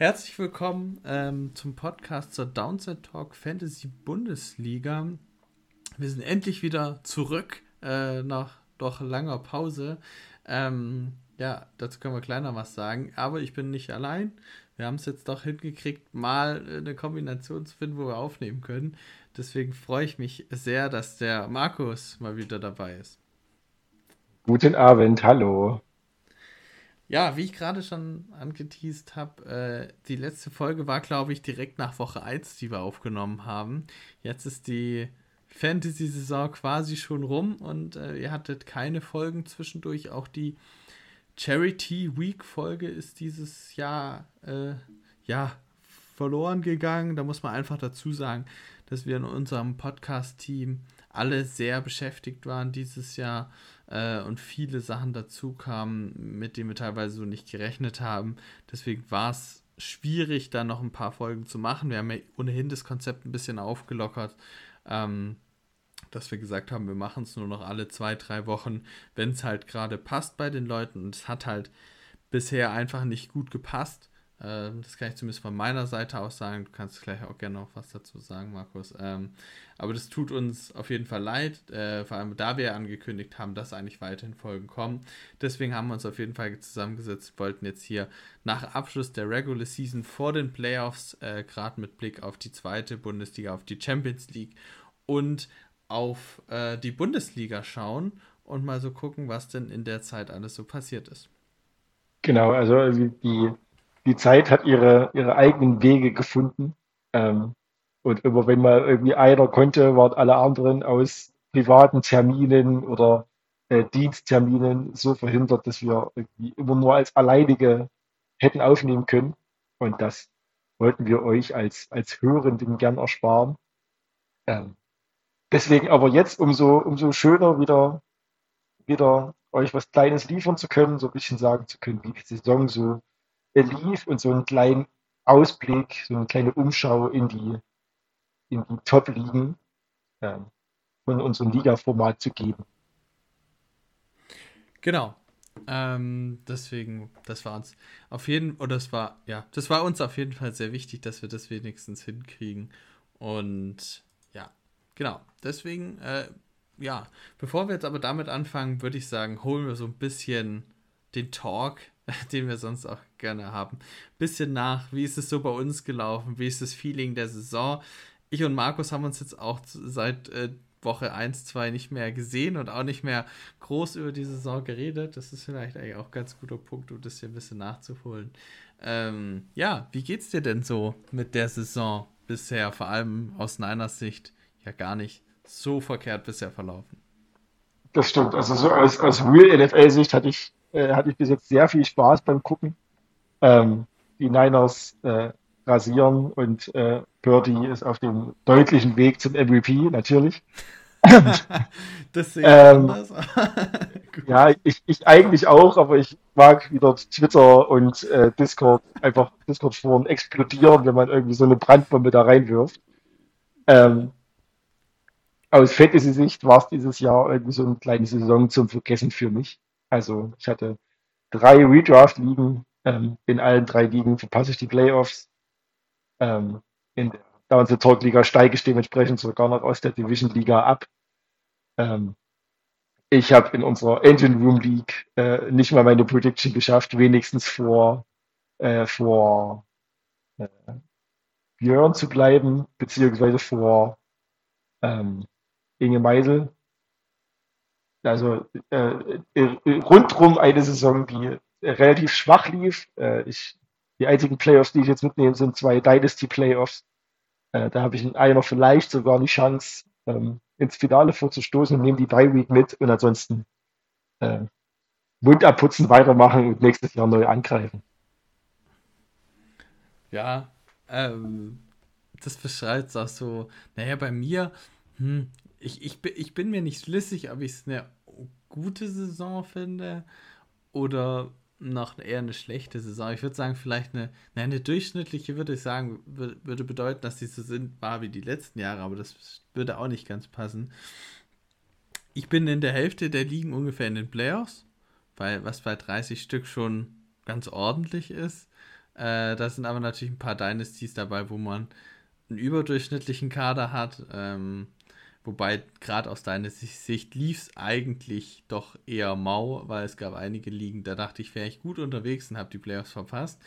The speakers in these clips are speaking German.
Herzlich willkommen zum Podcast zur Downside Talk Fantasy Bundesliga. Wir sind endlich wieder zurück nach doch langer Pause. Dazu können wir kleiner was sagen, aber ich bin nicht allein. Wir haben es jetzt doch hingekriegt, mal eine Kombination zu finden, wo wir aufnehmen können. Deswegen freue ich mich sehr, dass der Markus mal wieder dabei ist. Guten Abend, hallo. Ja, wie ich gerade schon angeteased habe, die letzte Folge war, glaube ich, direkt nach Woche 1, die wir aufgenommen haben. Jetzt ist die Fantasy-Saison quasi schon rum und ihr hattet keine Folgen zwischendurch. Auch die Charity-Week-Folge ist dieses Jahr verloren gegangen. Da muss man einfach dazu sagen, dass wir in unserem Podcast-Team alle sehr beschäftigt waren dieses Jahr und viele Sachen dazu kamen, mit denen wir teilweise so nicht gerechnet haben. Deswegen war es schwierig, da noch ein paar Folgen zu machen. Wir haben ja ohnehin das Konzept ein bisschen aufgelockert, dass wir gesagt haben, wir machen es nur noch alle 2-3 Wochen, wenn es halt gerade passt bei den Leuten. Und es hat halt bisher einfach nicht gut gepasst. Das kann ich zumindest von meiner Seite aus sagen. Du kannst gleich auch gerne noch was dazu sagen, Markus. Aber das tut uns auf jeden Fall leid, vor allem da wir angekündigt haben, dass eigentlich weiterhin Folgen kommen. Deswegen haben wir uns auf jeden Fall zusammengesetzt, wollten jetzt hier nach Abschluss der Regular Season vor den Playoffs, gerade mit Blick auf die zweite Bundesliga, auf die Champions League und auf die Bundesliga schauen und mal so gucken, was denn in der Zeit alles so passiert ist. Genau, also die Zeit hat ihre eigenen Wege gefunden. Und immer wenn mal irgendwie einer konnte, waren alle anderen aus privaten Terminen oder Dienstterminen so verhindert, dass wir irgendwie immer nur als alleinige hätten aufnehmen können. Und das wollten wir euch als Hörenden gern ersparen. Deswegen aber jetzt umso schöner wieder euch was Kleines liefern zu können, so ein bisschen sagen zu können, wie die Saison so lief und so einen kleinen Ausblick, so eine kleine Umschau in die Top-Ligen von unserem Liga-Format zu geben. Genau. Deswegen, das war uns auf jeden Fall sehr wichtig, dass wir das wenigstens hinkriegen. Und ja, genau. Deswegen, bevor wir jetzt aber damit anfangen, würde ich sagen, holen wir so ein bisschen den Talk, den wir sonst auch gerne haben, bisschen nach. Wie ist es so bei uns gelaufen? Wie ist das Feeling der Saison? Ich und Markus haben uns jetzt auch seit Woche 1, 2 nicht mehr gesehen und auch nicht mehr groß über die Saison geredet. Das ist vielleicht eigentlich auch ein ganz guter Punkt, um das hier ein bisschen nachzuholen. Wie geht's dir denn so mit der Saison bisher? Vor allem aus meiner Sicht ja gar nicht so verkehrt bisher verlaufen. Das stimmt. Also so aus Real NFL-Sicht hatte ich bis jetzt sehr viel Spaß beim Gucken. Die Niners rasieren und Purdy ist auf dem deutlichen Weg zum MVP, natürlich. Das sehe ich anders. Ja, ich eigentlich auch, aber ich mag wieder Twitter und Discord, einfach Discord-Foren explodieren, wenn man irgendwie so eine Brandbombe da reinwirft. Aus Fantasy-Sicht war es dieses Jahr irgendwie so eine kleine Saison zum Vergessen für mich. Also ich hatte 3 Redraft-Ligen, in allen 3 Ligen verpasse ich die Playoffs, in der Downside Talk Liga steige ich dementsprechend sogar noch aus der Division Liga ab. Ich habe in unserer Engine Room League nicht mal meine Prediction geschafft, wenigstens vor Björn zu bleiben, beziehungsweise vor Inge Meisel. Also rundrum eine Saison, die relativ schwach lief. Die einzigen Playoffs, die ich jetzt mitnehme, sind 2 Dynasty-Playoffs. Da habe ich in einer vielleicht sogar die Chance, ins Finale vorzustoßen und nehme die Bye-Week mit und ansonsten Mund abputzen, weitermachen und nächstes Jahr neu angreifen. Ja, das beschreibt es auch so. Naja, bei mir... Ich bin mir nicht schlüssig, ob ich es eine gute Saison finde oder noch eher eine schlechte Saison. Ich würde sagen, vielleicht eine durchschnittliche, würde ich sagen, würde bedeuten, dass die so sind, war wie die letzten Jahre, aber das würde auch nicht ganz passen. Ich bin in der Hälfte der Ligen ungefähr in den Playoffs, weil was bei 30 Stück schon ganz ordentlich ist. Da sind aber natürlich ein paar Dynasties dabei, wo man einen überdurchschnittlichen Kader hat. Wobei gerade aus Dynasty-Sicht lief es eigentlich doch eher mau, weil es gab einige Ligen, da dachte ich, wäre ich gut unterwegs und habe die Playoffs verpasst.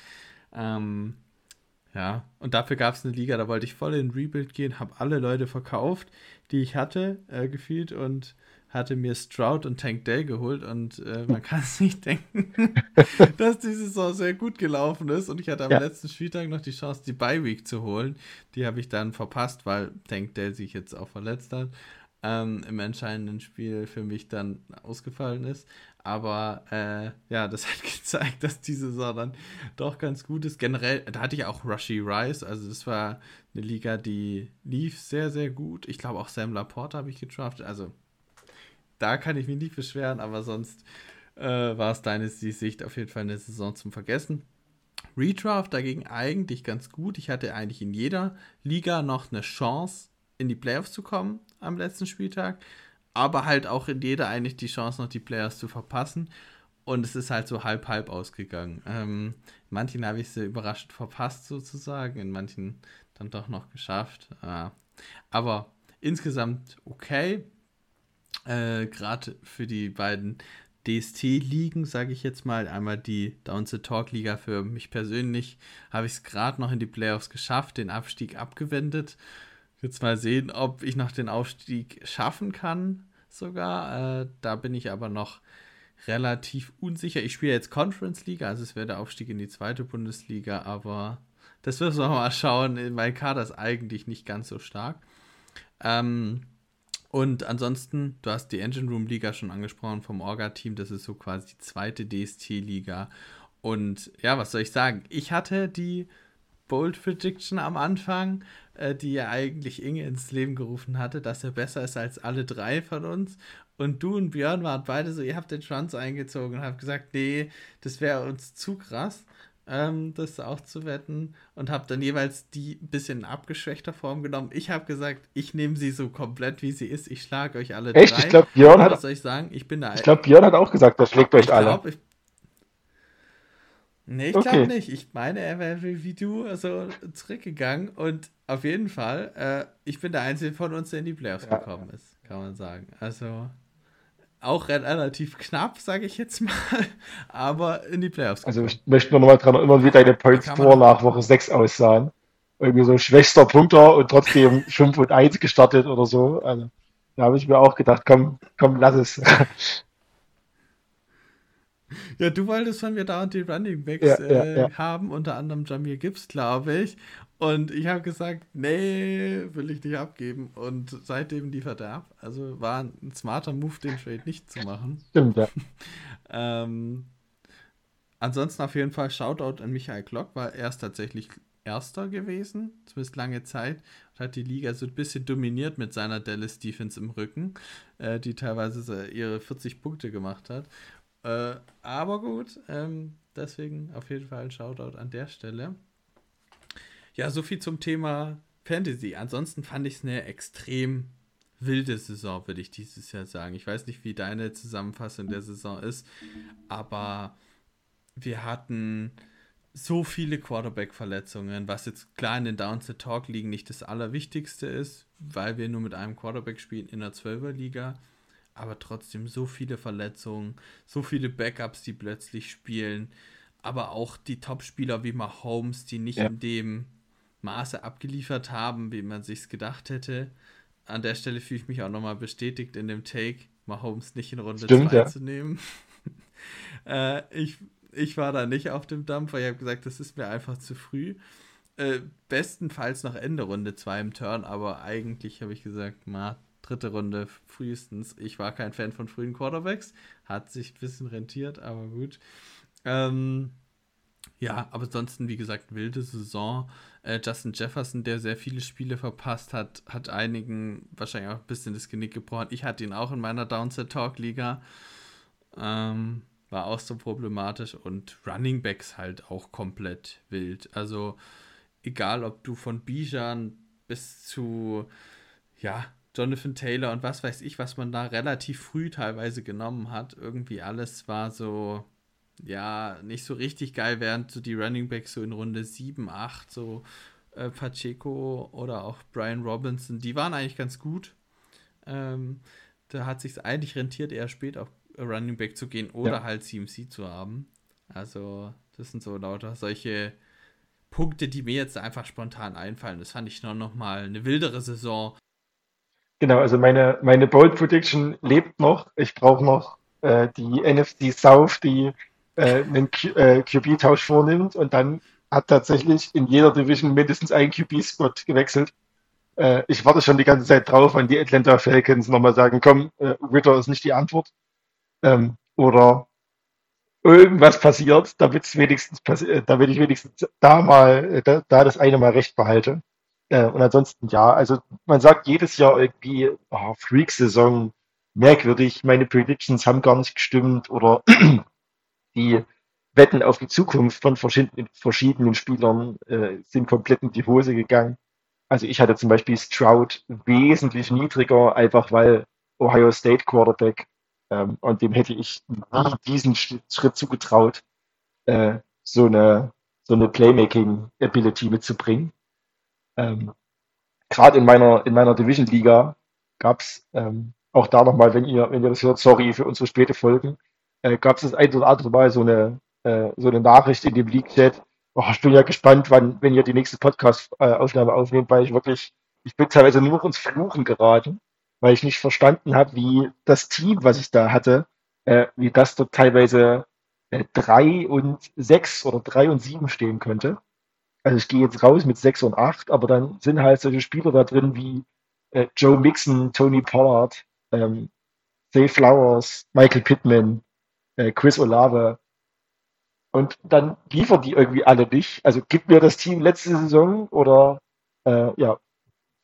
Ja, und dafür gab es eine Liga, da wollte ich voll in Rebuild gehen, habe alle Leute verkauft, die ich hatte, gefühlt, und hatte mir Stroud und Tank Dell geholt, und man kann es nicht denken, dass die Saison sehr gut gelaufen ist, und ich hatte am letzten Spieltag noch die Chance, die Bye-Week zu holen. Die habe ich dann verpasst, weil Tank Dell sich jetzt auch verletzt hat, im entscheidenden Spiel für mich dann ausgefallen ist. Aber ja, das hat gezeigt, dass die Saison dann doch ganz gut ist. Generell, da hatte ich auch Rashee Rice, also das war eine Liga, die lief sehr, sehr gut. Ich glaube auch Sam Laporte habe ich gedraftet, also da kann ich mich nicht beschweren, aber sonst war es Dynasty-Sicht auf jeden Fall eine Saison zum Vergessen. Redraft dagegen eigentlich ganz gut. Ich hatte eigentlich in jeder Liga noch eine Chance, in die Playoffs zu kommen am letzten Spieltag, aber halt auch in jeder eigentlich die Chance, noch die Playoffs zu verpassen. Und es ist halt so halb-halb ausgegangen. In manchen habe ich sie überraschend verpasst sozusagen, in manchen dann doch noch geschafft. Aber insgesamt okay. Gerade für die beiden DST-Ligen, sage ich jetzt mal, einmal die Downside Talk Liga für mich persönlich, habe ich es gerade noch in die Playoffs geschafft, den Abstieg abgewendet. Jetzt mal sehen, ob ich noch den Aufstieg schaffen kann sogar. Da bin ich aber noch relativ unsicher. Ich spiele jetzt Conference Liga, also es wäre der Aufstieg in die zweite Bundesliga, aber das müssen wir mal schauen. Mein Kader ist eigentlich nicht ganz so stark. Und ansonsten, du hast die Engine Room Liga schon angesprochen vom Orga-Team, das ist so quasi die zweite DST-Liga. Und ja, was soll ich sagen? Ich hatte die Bold Prediction am Anfang, die ja eigentlich Inge ins Leben gerufen hatte, dass er besser ist als alle drei von uns. Und du und Björn waren beide so, ihr habt den Schwanz eingezogen und habt gesagt, nee, das wäre uns zu krass, das auch zu wetten, und habe dann jeweils die ein bisschen abgeschwächter Form genommen. Ich habe gesagt, ich nehme sie so komplett, wie sie ist. Ich schlage euch alle drei. Echt? Ich glaube, Björn hat... Was soll ich sagen? Ich bin da... Ich glaube, Björn hat auch gesagt, er schlägt euch alle. Ich glaube nicht. Ich meine, er wäre wie du so zurückgegangen, und auf jeden Fall, ich bin der Einzige von uns, der in die Playoffs gekommen ist, kann man sagen. Also... auch relativ knapp, sage ich jetzt mal, aber in die Playoffs. Also ich möchte nur noch mal dran erinnern, wie deine Points-Score nach Woche 6 aussahen. Irgendwie so schwächster Punkter und trotzdem 5-1 gestartet oder so. Also, da habe ich mir auch gedacht, komm, lass es. Ja, du wolltest von mir dauernd die Running Backs haben, unter anderem Jahmyr Gibbs, glaube ich. Und ich habe gesagt, nee, will ich nicht abgeben. Und seitdem liefert er ab. Also war ein smarter Move, den Trade nicht zu machen. Stimmt, ja. Ansonsten auf jeden Fall Shoutout an Michael Glock, weil er ist tatsächlich Erster gewesen, zumindest lange Zeit. Und hat die Liga so ein bisschen dominiert mit seiner Dallas Defense im Rücken, die teilweise ihre 40 Punkte gemacht hat. Aber gut, deswegen auf jeden Fall ein Shoutout an der Stelle. Ja, soviel zum Thema Fantasy. Ansonsten fand ich es eine extrem wilde Saison, würde ich dieses Jahr sagen. Ich weiß nicht, wie deine Zusammenfassung der Saison ist, aber wir hatten so viele Quarterback-Verletzungen, was jetzt klar in den Downside Talk Ligen nicht das Allerwichtigste ist, weil wir nur mit einem Quarterback spielen in der 12er-Liga, aber trotzdem so viele Verletzungen, so viele Backups, die plötzlich spielen, aber auch die Top-Spieler wie Mahomes, die nicht in dem Maße abgeliefert haben, wie man sich's gedacht hätte. An der Stelle fühle ich mich auch nochmal bestätigt in dem Take, Mahomes nicht in Runde 2 zu nehmen. Ich war da nicht auf dem Dampfer, ich habe gesagt, das ist mir einfach zu früh. Bestenfalls noch Ende Runde 2 im Turn, aber eigentlich habe ich gesagt, mal dritte Runde frühestens. Ich war kein Fan von frühen Quarterbacks, hat sich ein bisschen rentiert, aber gut. Ja, aber ansonsten, wie gesagt, wilde Saison. Justin Jefferson, der sehr viele Spiele verpasst hat, hat einigen wahrscheinlich auch ein bisschen das Genick gebrochen. Ich hatte ihn auch in meiner Downside Talk Liga. War auch so problematisch. Und Running Backs halt auch komplett wild. Also egal, ob du von Bijan bis zu Jonathan Taylor und was weiß ich, was man da relativ früh teilweise genommen hat. Irgendwie alles war so ja, nicht so richtig geil, während so die Running Backs so in Runde 7, 8, so Pacheco oder auch Brian Robinson, die waren eigentlich ganz gut. Da hat es sich eigentlich rentiert, eher spät auf Running Back zu gehen oder halt CMC zu haben. Also das sind so lauter solche Punkte, die mir jetzt einfach spontan einfallen. Das fand ich noch mal eine wildere Saison. Genau, also meine Bold Prediction lebt noch. Ich brauche noch die NFC South, die einen QB-Tausch vornimmt und dann hat tatsächlich in jeder Division mindestens ein QB-Spot gewechselt. Ich warte schon die ganze Zeit drauf, wenn die Atlanta Falcons nochmal sagen, komm, Ritter ist nicht die Antwort. Oder irgendwas passiert, damit ich wenigstens da das eine Mal recht behalte. Und ansonsten, ja, also man sagt jedes Jahr irgendwie, Freak-Saison, merkwürdig, meine Predictions haben gar nicht gestimmt oder die Wetten auf die Zukunft von verschiedenen Spielern sind komplett in die Hose gegangen. Also ich hatte zum Beispiel Stroud wesentlich niedriger, einfach weil Ohio State Quarterback, und dem hätte ich nie diesen Schritt zugetraut, so eine Playmaking-Ability mitzubringen. Gerade in meiner Division-Liga gab's auch da nochmal, wenn ihr das hört, sorry für unsere späte Folgen, gab's das ein oder andere Mal so eine Nachricht in dem League-Chat. Ich bin ja gespannt, wenn ihr die nächste Podcast-Aufnahme aufnehmt, weil ich bin teilweise nur noch ins Fluchen geraten, weil ich nicht verstanden habe, wie das Team, was ich da hatte, wie das dort teilweise 3 und 6 oder 3 und 7 stehen könnte. Also ich gehe jetzt raus mit 6 und 8, aber dann sind halt solche Spieler da drin wie Joe Mixon, Tony Pollard, Zay Flowers, Michael Pittman, Chris Olave. Und dann liefern die irgendwie alle nicht. Also gib mir das Team letzte Saison oder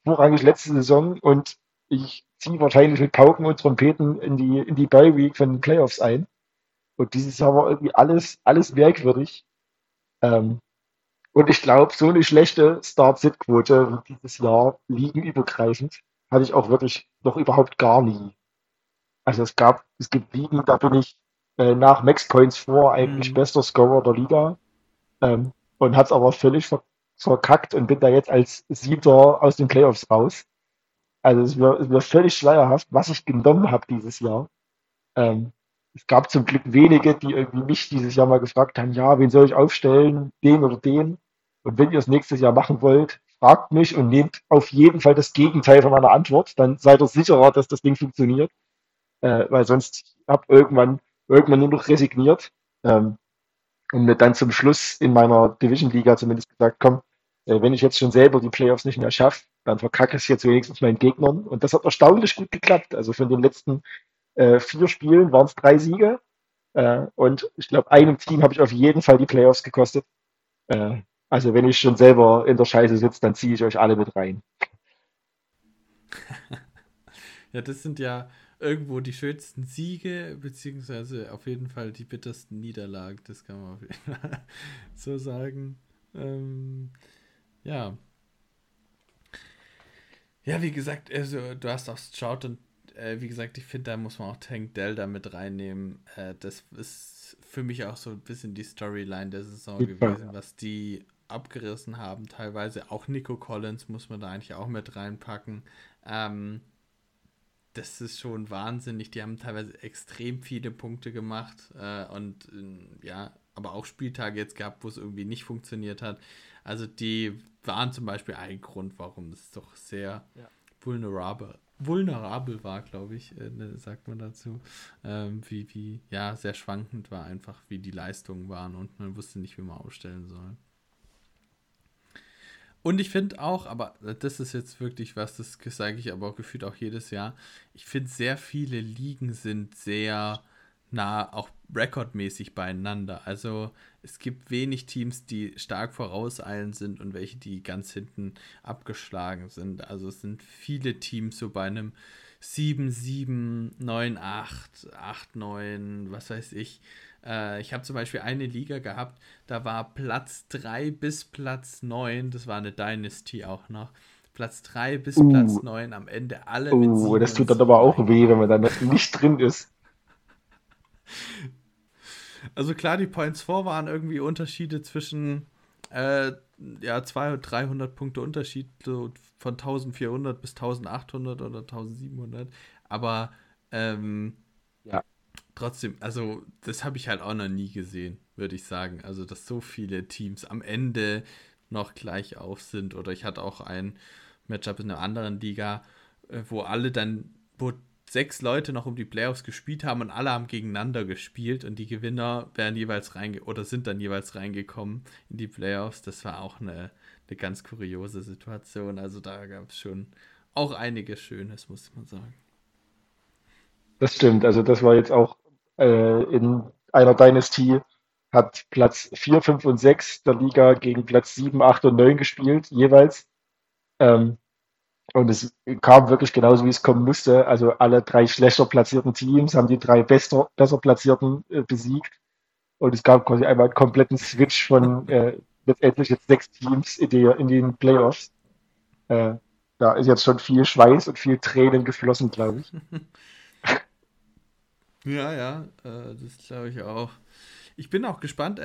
vorrangig letzte Saison und ich ziehe wahrscheinlich mit Pauken und Trompeten in die Bye-Week von den Playoffs ein. Und dieses Jahr war irgendwie alles merkwürdig. Und ich glaube, so eine schlechte Start-Sit-Quote wie dieses Jahr liegenübergreifend hatte ich auch wirklich noch überhaupt gar nie. Also es gibt Ligen, da bin ich nach Max Points vor eigentlich bester Scorer der Liga und hat es aber völlig verkackt und bin da jetzt als Siebter aus den Playoffs raus. Also es war völlig schleierhaft, was ich genommen habe dieses Jahr. Es gab zum Glück wenige, die irgendwie mich dieses Jahr mal gefragt haben, ja, wen soll ich aufstellen, den oder den? Und wenn ihr es nächstes Jahr machen wollt, fragt mich und nehmt auf jeden Fall das Gegenteil von meiner Antwort, dann seid ihr sicherer, dass das Ding funktioniert, weil sonst habe ich irgendwann nur noch resigniert und mir dann zum Schluss in meiner Division-Liga zumindest gesagt, komm, wenn ich jetzt schon selber die Playoffs nicht mehr schaffe, dann verkacke ich es jetzt wenigstens meinen Gegnern. Und das hat erstaunlich gut geklappt. Also von den letzten 4 Spielen waren es 3 Siege. Und ich glaube, einem Team habe ich auf jeden Fall die Playoffs gekostet. Also wenn ich schon selber in der Scheiße sitze, dann ziehe ich euch alle mit rein. Ja, das sind ja irgendwo die schönsten Siege, beziehungsweise auf jeden Fall die bittersten Niederlagen, das kann man auf jeden Fall so sagen. Ja, wie gesagt, also du hast auch Stroud und wie gesagt, ich finde, da muss man auch Tank Dell da mit reinnehmen. Das ist für mich auch so ein bisschen die Storyline der Saison gewesen, was die abgerissen haben. Teilweise auch Nico Collins muss man da eigentlich auch mit reinpacken. Das ist schon wahnsinnig. Die haben teilweise extrem viele Punkte gemacht aber auch Spieltage jetzt gehabt, wo es irgendwie nicht funktioniert hat. Also die waren zum Beispiel ein Grund, warum es doch sehr vulnerable war, glaube ich, sagt man dazu. Sehr schwankend war einfach, wie die Leistungen waren und man wusste nicht, wie man aufstellen soll. Und ich finde auch, aber das ist jetzt wirklich was, das sage ich aber auch gefühlt auch jedes Jahr, ich finde, sehr viele Ligen sind sehr nah, auch rekordmäßig beieinander. Also es gibt wenig Teams, die stark vorauseilen sind und welche, die ganz hinten abgeschlagen sind. Also es sind viele Teams so bei einem 7-7, 9-8, 8-9, was weiß ich. Ich habe zum Beispiel eine Liga gehabt, da war Platz 3 bis Platz 9, das war eine Dynasty auch noch, Platz 3 bis Platz 9 am Ende alle mit 7. Oh, das tut dann aber auch weh, wenn man dann nicht drin ist. Also klar, die Points vor waren irgendwie Unterschiede zwischen 200 und 300 Punkte Unterschied, so von 1400 bis 1800 oder 1700, aber trotzdem, also das habe ich halt auch noch nie gesehen, würde ich sagen, also dass so viele Teams am Ende noch gleich auf sind, oder ich hatte auch ein Matchup in einer anderen Liga, wo 6 Leute noch um die Playoffs gespielt haben und alle haben gegeneinander gespielt und die Gewinner sind dann jeweils reingekommen in die Playoffs. Das war auch eine ganz kuriose Situation. Also da gab es schon auch einiges Schönes, muss man sagen. Das stimmt. Also das war jetzt auch in einer Dynasty hat Platz 4, 5 und 6 der Liga gegen Platz 7, 8 und 9 gespielt, jeweils. Und es kam wirklich genauso, wie es kommen musste. Also alle 3 schlechter platzierten Teams haben die 3 besser platzierten besiegt. Und es gab quasi einmal einen kompletten Switch von letztendlich jetzt 6 Teams in den Playoffs. Da ist jetzt schon viel Schweiß und viel Tränen geflossen, glaube ich. Ja, das glaube ich auch. Ich bin auch gespannt,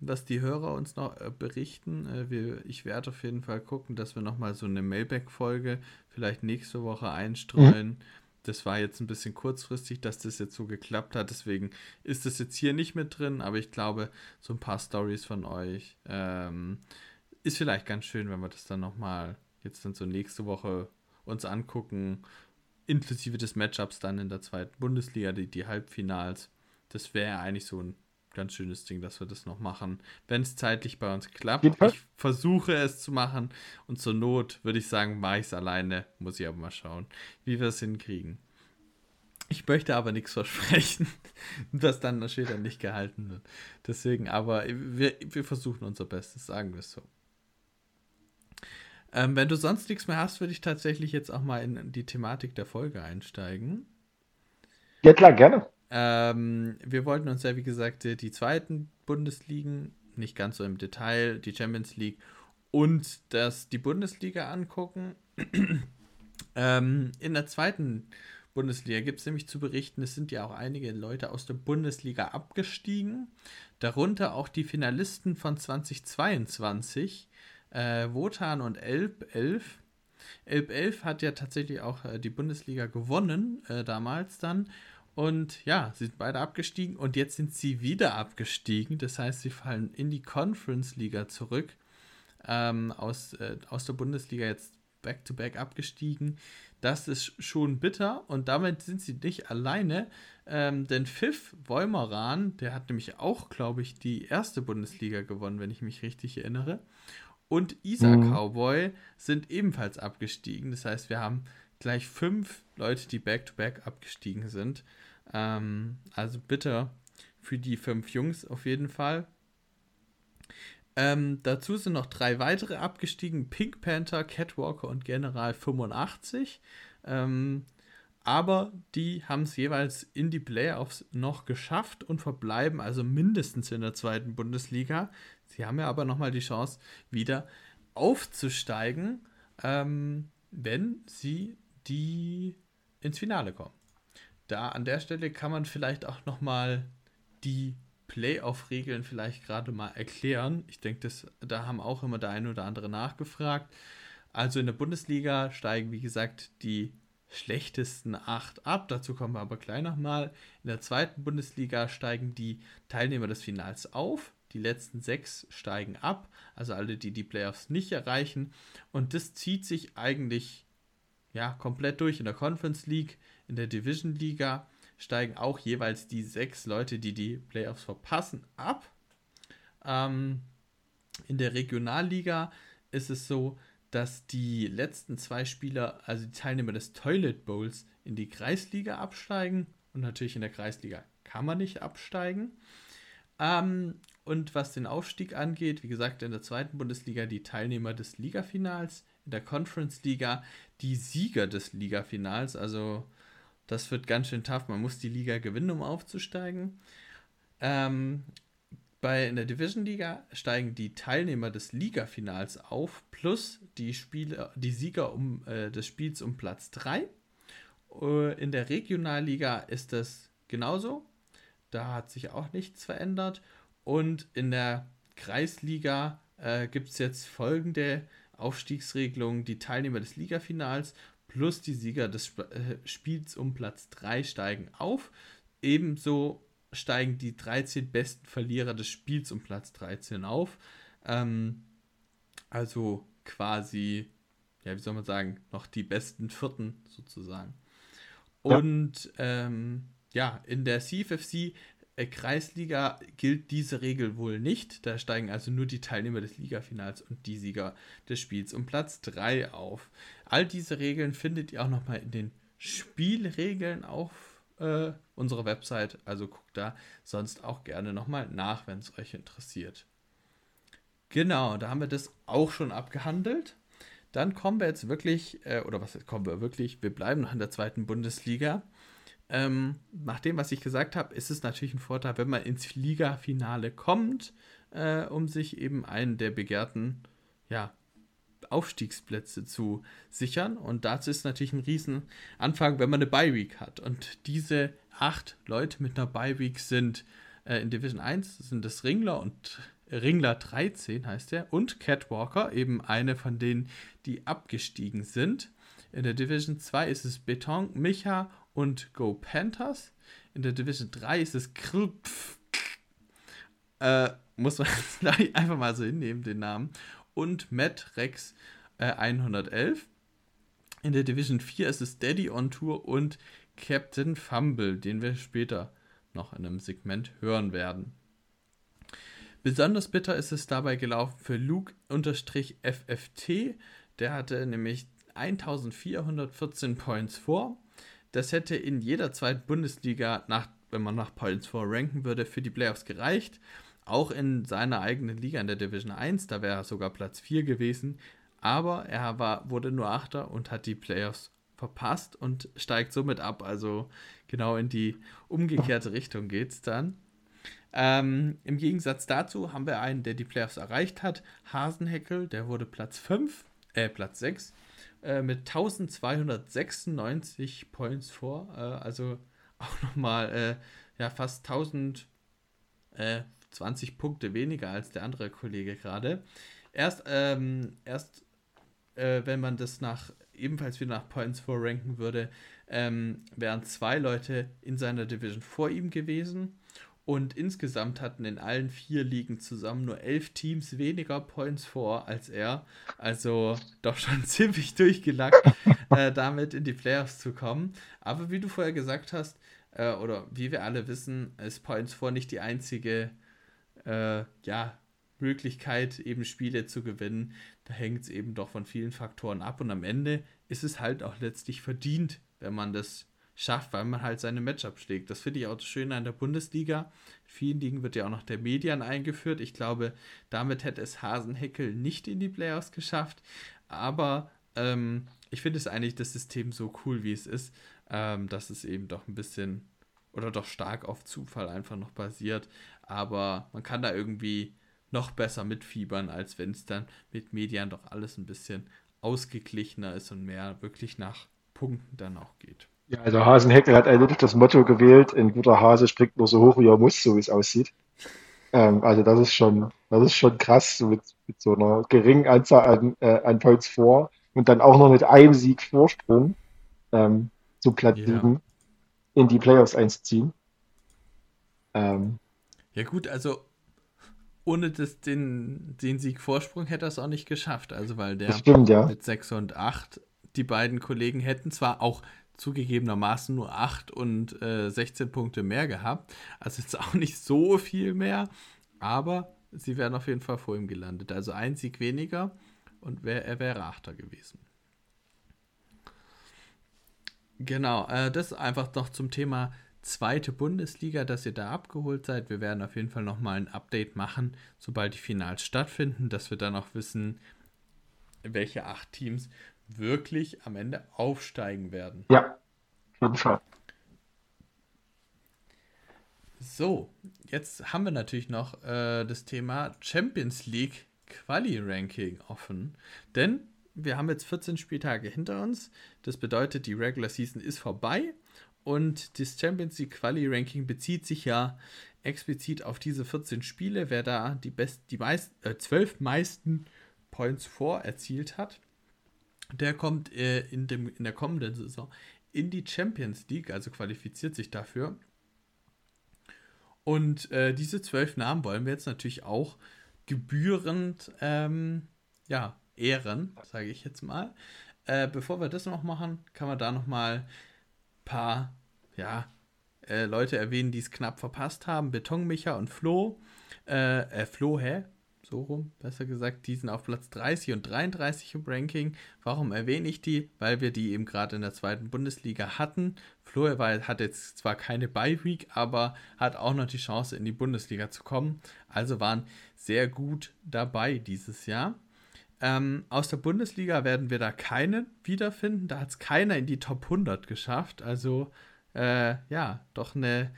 was die Hörer uns noch berichten. Ich werde auf jeden Fall gucken, dass wir nochmal so eine Mailback-Folge vielleicht nächste Woche einstreuen. Mhm. Das war jetzt ein bisschen kurzfristig, dass das jetzt so geklappt hat. Deswegen ist das jetzt hier nicht mit drin. Aber ich glaube, so ein paar Storys von euch ist vielleicht ganz schön, wenn wir das dann nochmal jetzt dann so nächste Woche uns angucken. Inklusive des Matchups dann in der 2. Bundesliga, die Halbfinals. Das wäre eigentlich so ein ganz schönes Ding, dass wir das noch machen, wenn es zeitlich bei uns klappt. Ich versuche es zu machen und zur Not würde ich sagen, mache ich es alleine, muss ich aber mal schauen, wie wir es hinkriegen. Ich möchte aber nichts versprechen, dass dann später nicht gehalten wird. Deswegen, aber wir versuchen unser Bestes, sagen wir es so. Wenn du sonst nichts mehr hast, würde ich tatsächlich jetzt auch mal in die Thematik der Folge einsteigen. Ja klar, gerne. Wir wollten uns ja, wie gesagt, die 2. Bundesligen, nicht ganz so im Detail, die Champions League und die Bundesliga angucken. In der 2. Bundesliga gibt es nämlich zu berichten, es sind ja auch einige Leute aus der Bundesliga abgestiegen, darunter auch die Finalisten von 2022, Wotan und Elb11. Elb11 hat ja tatsächlich auch die Bundesliga gewonnen, damals dann. Und ja, sie sind beide abgestiegen und jetzt sind sie wieder abgestiegen. Das heißt, sie fallen in die Conference-Liga zurück. Aus der Bundesliga jetzt back-to-back abgestiegen. Das ist schon bitter und damit sind sie nicht alleine. Denn Pfiff Wolmeran, der hat nämlich auch, glaube ich, die 1. Bundesliga gewonnen, wenn ich mich richtig erinnere. Und Isar Cowboy sind ebenfalls abgestiegen. Das heißt, wir haben gleich 5 Leute, die back-to-back abgestiegen sind. Also bitter für die 5 Jungs auf jeden Fall. Dazu sind noch 3 weitere abgestiegen. Pink Panther, Catwalker und General 85. Aber die haben es jeweils in die Playoffs noch geschafft und verbleiben also mindestens in der 2. Bundesliga. Sie haben ja aber nochmal die Chance, wieder aufzusteigen, wenn sie die ins Finale kommen. Da an der Stelle kann man vielleicht auch nochmal die Playoff-Regeln vielleicht gerade mal erklären. Ich denke, da haben auch immer der eine oder andere nachgefragt. Also in der Bundesliga steigen, wie gesagt, die schlechtesten 8 ab. Dazu kommen wir aber gleich nochmal. In der 2. Bundesliga steigen die Teilnehmer des Finals auf. Die letzten 6 steigen ab. Also alle, die die Playoffs nicht erreichen. Und das zieht sich eigentlich komplett durch. In der Conference League, in der Division Liga steigen auch jeweils die 6 Leute, die die Playoffs verpassen, ab. In der Regionalliga ist es so, dass die letzten 2 Spieler, also die Teilnehmer des Toilet Bowls, in die Kreisliga absteigen. Und natürlich in der Kreisliga kann man nicht absteigen. Und was den Aufstieg angeht, wie gesagt, in der 2. Bundesliga die Teilnehmer des Ligafinals, in der Conference-Liga die Sieger des Ligafinals. Also das wird ganz schön tough. Man muss die Liga gewinnen, um aufzusteigen. In der Division-Liga steigen die Teilnehmer des Ligafinals auf, plus die Sieger des Spiels um Platz 3. In der Regionalliga ist das genauso. Da hat sich auch nichts verändert. Und in der Kreisliga gibt es jetzt folgende Aufstiegsregelung: Die Teilnehmer des Ligafinals plus die Sieger des Spiels um Platz 3 steigen auf. Ebenso steigen die 13 besten Verlierer des Spiels um Platz 13 auf. Also quasi, ja, wie soll man sagen, noch die besten Vierten sozusagen. Und ja, in der CFFC Kreisliga gilt diese Regel wohl nicht. Da steigen also nur die Teilnehmer des Ligafinals und die Sieger des Spiels um Platz 3 auf. All diese Regeln findet ihr auch nochmal in den Spielregeln auf unserer Website. Also guckt da sonst auch gerne nochmal nach, wenn es euch interessiert. Genau, da haben wir das auch schon abgehandelt. Dann kommen wir jetzt wirklich, wir bleiben noch in der zweiten Bundesliga. Nach dem, was ich gesagt habe, ist es natürlich ein Vorteil, wenn man ins Ligafinale kommt, um sich eben einen der begehrten Aufstiegsplätze zu sichern. Und dazu ist natürlich ein Riesenanfang, wenn man eine Bye-Week hat. Und diese 8 Leute mit einer Bye-Week sind in Division 1, sind das Ringler und Ringler 13 heißt der, und Catwalker, eben eine von denen, die abgestiegen sind. In der Division 2 ist es Beton, Micha und Go Panthers. In der Division 3 ist es Krypfk. Muss man jetzt einfach mal so hinnehmen, den Namen. Und Matt Rex 111. In der Division 4 ist es Daddy on Tour und Captain Fumble, den wir später noch in einem Segment hören werden. Besonders bitter ist es dabei gelaufen für Luke-FFT. Der hatte nämlich 1414 Points vor. Das hätte in jeder zweiten Bundesliga, wenn man nach Points vor ranken würde, für die Playoffs gereicht. Auch in seiner eigenen Liga in der Division 1, da wäre er sogar Platz 4 gewesen. Aber er wurde nur Achter und hat die Playoffs verpasst und steigt somit ab. Also genau in die umgekehrte Richtung geht es dann. Im Gegensatz dazu haben wir einen, der die Playoffs erreicht hat, Hasenheckel, der wurde Platz 6 mit 1296 Points vor, also auch nochmal fast 1020 Punkte weniger als der andere Kollege gerade. Wenn man das ebenfalls wieder nach Points vor ranken würde, wären 2 Leute in seiner Division vor ihm gewesen. Und insgesamt hatten in allen 4 Ligen zusammen nur 11 Teams weniger Points vor als er. Also doch schon ziemlich durchgelackt, damit in die Playoffs zu kommen. Aber wie du vorher gesagt hast, oder wie wir alle wissen, ist Points vor nicht die einzige Möglichkeit, eben Spiele zu gewinnen. Da hängt es eben doch von vielen Faktoren ab. Und am Ende ist es halt auch letztlich verdient, wenn man das schafft, weil man halt seine Matchups schlägt. Das finde ich auch schön an der Bundesliga. In vielen Ligen wird ja auch noch der Median eingeführt. Ich glaube, damit hätte es Hasenheckel nicht in die Playoffs geschafft. Aber ich finde es eigentlich das System so cool, wie es ist, dass es eben doch ein bisschen oder doch stark auf Zufall einfach noch basiert. Aber man kann da irgendwie noch besser mitfiebern, als wenn es dann mit Median doch alles ein bisschen ausgeglichener ist und mehr wirklich nach Punkten dann auch geht. Ja, also Hasenheckel hat eigentlich das Motto gewählt, ein guter Hase springt nur so hoch, wie er muss, so wie es aussieht. Also das ist schon krass, so mit so einer geringen Anzahl an Points vor und dann auch noch mit einem Sieg Vorsprung zu Platz 7 in die Playoffs einzuziehen. Ja gut, also ohne den Sieg Vorsprung hätte er es auch nicht geschafft, also weil der stimmt, mit 6 und 8, die beiden Kollegen hätten zwar auch zugegebenermaßen nur 8 und 16 Punkte mehr gehabt. Also jetzt auch nicht so viel mehr, aber sie wären auf jeden Fall vor ihm gelandet. Also ein Sieg weniger und er wäre Achter gewesen. Genau, das einfach noch zum Thema zweite Bundesliga, dass ihr da abgeholt seid. Wir werden auf jeden Fall nochmal ein Update machen, sobald die Finals stattfinden, dass wir dann auch wissen, welche 8 Teams wirklich am Ende aufsteigen werden. Ja, auf jeden Fall. So, jetzt haben wir natürlich noch das Thema Champions League Quali-Ranking offen, denn wir haben jetzt 14 Spieltage hinter uns, das bedeutet, die Regular Season ist vorbei Und das Champions League Quali-Ranking bezieht sich ja explizit auf diese 14 Spiele, wer da die 12 meisten Points vor erzielt hat, der kommt in der kommenden Saison in die Champions League, also qualifiziert sich dafür. Und diese 12 Namen wollen wir jetzt natürlich auch gebührend ehren, sage ich jetzt mal. Bevor wir das noch machen, kann man da nochmal ein paar Leute erwähnen, die es knapp verpasst haben. Beton Micha und Flo. Die sind auf Platz 30 und 33 im Ranking. Warum erwähne ich die? Weil wir die eben gerade in der zweiten Bundesliga hatten. Flo hat jetzt zwar keine Bye-Week, aber hat auch noch die Chance, in die Bundesliga zu kommen. Also waren sehr gut dabei dieses Jahr. Aus der Bundesliga werden wir da keinen wiederfinden. Da hat es keiner in die Top 100 geschafft. Also doch eine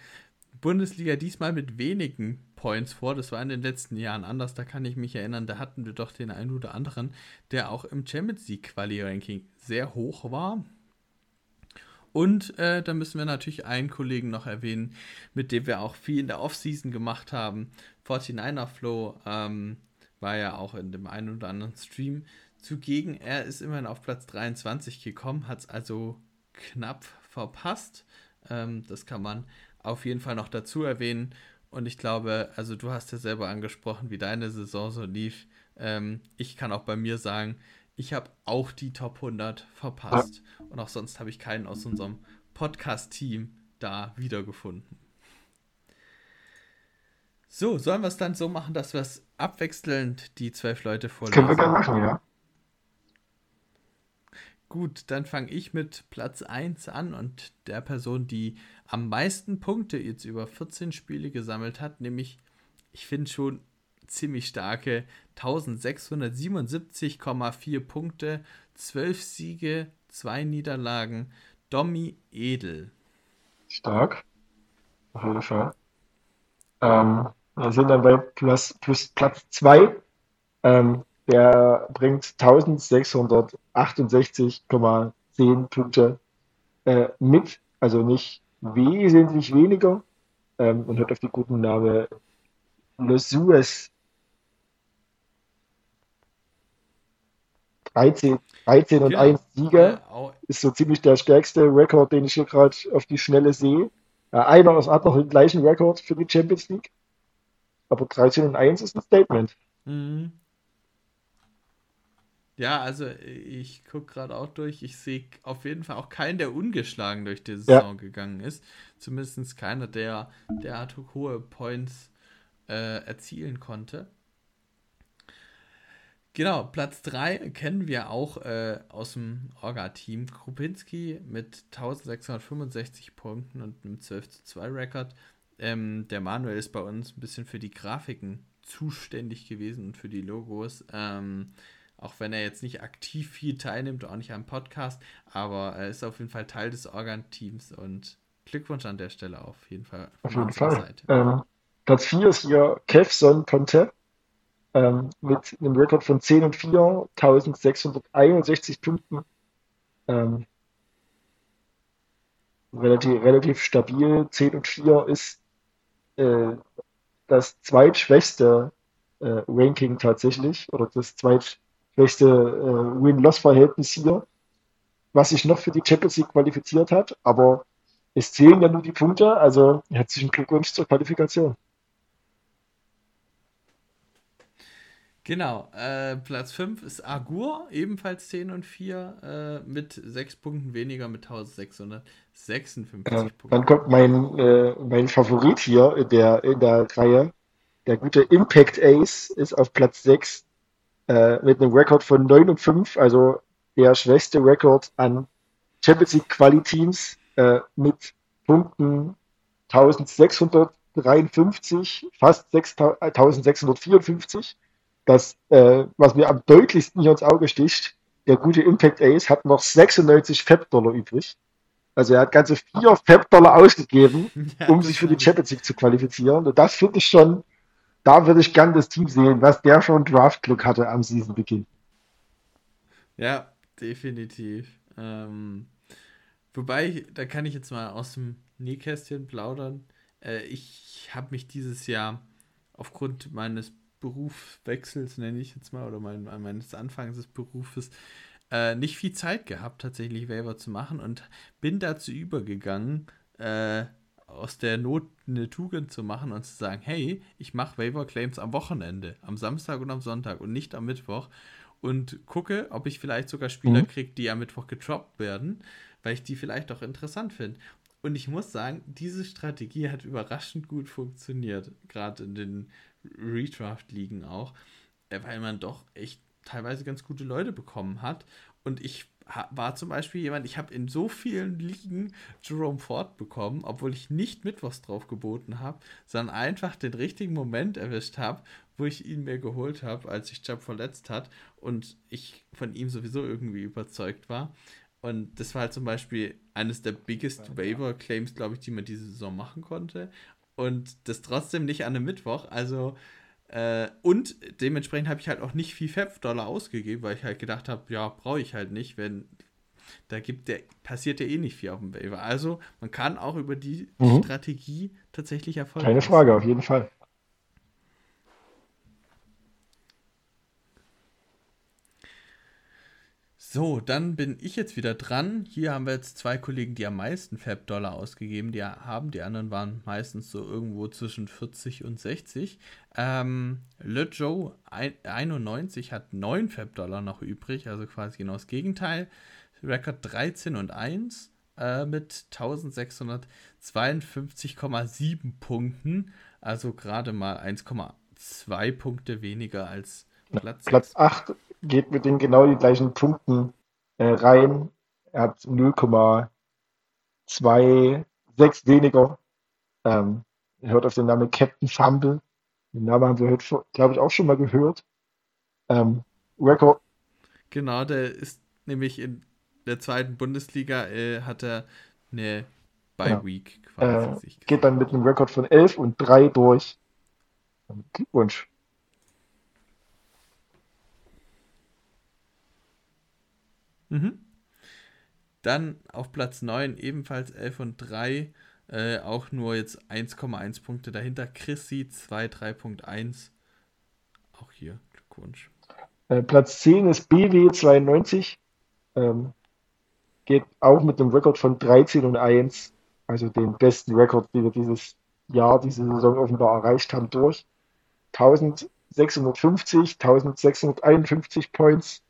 Bundesliga diesmal mit wenigen Points vor. Das war in den letzten Jahren anders, da kann ich mich erinnern, da hatten wir doch den einen oder anderen, der auch im Champions League Quali-Ranking sehr hoch war. Und da müssen wir natürlich einen Kollegen noch erwähnen, mit dem wir auch viel in der Offseason gemacht haben. 49er Flo war ja auch in dem einen oder anderen Stream zugegen. Er ist immerhin auf Platz 23 gekommen, hat es also knapp verpasst. Das kann man auf jeden Fall noch dazu erwähnen. Und ich glaube, also du hast ja selber angesprochen, wie deine Saison so lief. Ich kann auch bei mir sagen, ich habe auch die Top 100 verpasst. Und auch sonst habe ich keinen aus unserem Podcast-Team da wiedergefunden. So, sollen wir es dann so machen, dass wir es abwechselnd die 12 Leute vorlesen? Können wir gerne machen, ja. Gut, dann fange ich mit Platz 1 an und der Person, die am meisten Punkte jetzt über 14 Spiele gesammelt hat, nämlich, ich finde schon ziemlich starke 1677,4 Punkte, 12 Siege, 2 Niederlagen, Domi Edel. Stark, auf jeden Fall. Wir sind dann bei Platz 2, der bringt 1668,10 Punkte mit, also nicht wesentlich weniger und hört auf die guten Namen Los Sues 13 und 1 Sieger, ist so ziemlich der stärkste Rekord, den ich hier gerade auf die Schnelle sehe. Einer hat noch den gleichen Rekord für die Champions League, aber 13 und 1 ist ein Statement. Mhm. Ja, also ich gucke gerade auch durch. Ich sehe auf jeden Fall auch keinen, der ungeschlagen durch die Saison gegangen ist. Zumindest keiner, der derart hohe Points erzielen konnte. Genau, Platz 3 kennen wir auch aus dem Orga-Team. Krupinski mit 1665 Punkten und einem 12:2-Rekord. Der Manuel ist bei uns ein bisschen für die Grafiken zuständig gewesen und für die Logos. Auch wenn er jetzt nicht aktiv viel teilnimmt, auch nicht am Podcast, aber er ist auf jeden Fall Teil des Organ-Teams und Glückwunsch an der Stelle auf jeden Fall. Auf jeden Fall. Platz 4 ist hier Kevson Ponte mit einem Rekord von 10 und 4, 1661 Punkten. Relativ stabil. 10 und 4 ist das zweitschwächste Ranking tatsächlich oder das zweitschwächste Win-Loss-Verhältnis hier, was sich noch für die Champions League qualifiziert hat, aber es zählen ja nur die Punkte, also herzlichen Glückwunsch zur Qualifikation. Genau, Platz 5 ist Agur, ebenfalls 10 und 4, mit 6 Punkten weniger, mit 1656 Punkten. Dann kommt mein Favorit hier in der Reihe, der gute Impact Ace ist auf Platz 6, mit einem Rekord von 9 und 5, also der schwächste Rekord an Champions League Quali-Teams mit Punkten 1653, fast 1654. Das, was mir am deutlichsten hier ins Auge sticht, der gute Impact Ace hat noch 96 Fab-Dollar übrig. Also er hat ganze 4 Fab-Dollar ausgegeben, um sich für die Champions League zu qualifizieren. Und das finde ich schon. Da würde ich gern das Team sehen, was der schon Draft-Glück hatte am Season-Beginn. Ja, definitiv. Wobei, da kann ich jetzt mal aus dem Nähkästchen plaudern. Ich habe mich dieses Jahr aufgrund meines Berufswechsels, nenne ich jetzt mal, oder meines Anfangs des Berufes, nicht viel Zeit gehabt, tatsächlich Waiver zu machen, und bin dazu übergegangen, aus der Not eine Tugend zu machen und zu sagen, hey, ich mache Waiver-Claims am Wochenende, am Samstag und am Sonntag und nicht am Mittwoch, und gucke, ob ich vielleicht sogar Spieler kriege, die am Mittwoch getroppt werden, weil ich die vielleicht auch interessant finde. Und ich muss sagen, diese Strategie hat überraschend gut funktioniert, gerade in den Redraft-Ligen auch, weil man doch echt teilweise ganz gute Leute bekommen hat. Und ich war zum Beispiel jemand, ich habe in so vielen Ligen Jerome Ford bekommen, obwohl ich nicht mittwochs drauf geboten habe, sondern einfach den richtigen Moment erwischt habe, wo ich ihn mir geholt habe, als sich Chubb verletzt hat und ich von ihm sowieso irgendwie überzeugt war. Und das war halt zum Beispiel eines der biggest Waiver-Claims, glaube ich, die man diese Saison machen konnte. Und das trotzdem nicht an einem Mittwoch. Also, und dementsprechend habe ich halt auch nicht viel FAP-Dollar ausgegeben, weil ich halt gedacht habe, ja, brauche ich halt nicht, wenn da passiert ja eh nicht viel auf dem Waiver. Also, man kann auch über die Strategie tatsächlich Erfolg haben. Keine Frage, auf jeden Fall. So, dann bin ich jetzt wieder dran. Hier haben wir jetzt zwei Kollegen, die am meisten FAP-Dollar ausgegeben haben. Die anderen waren meistens so irgendwo zwischen 40 und 60. Le Joe 91 hat 9 FAP-Dollar noch übrig, also quasi genau das Gegenteil. Record 13-1 mit 1652,7 Punkten. Also gerade mal 1,2 Punkte weniger als Platz 8. Geht mit den genau die gleichen Punkten rein. Er hat 0,26 weniger. Hört auf den Namen Captain Fumble. Den Namen haben wir, glaube ich, auch schon mal gehört. Record. Genau, der ist nämlich in der zweiten Bundesliga, hat er eine Bye-Week quasi. Sich geht dann mit einem Rekord von 11-3 durch. Glückwunsch. Dann auf Platz 9 ebenfalls 11-3, auch nur jetzt 1,1 Punkte dahinter. Chrissy 2,3.1, auch hier Glückwunsch. Platz 10 ist BW 92, geht auch mit einem Rekord von 13-1, also den besten Rekord, den wir dieses Jahr, diese Saison offenbar erreicht haben, durch. 1651 Points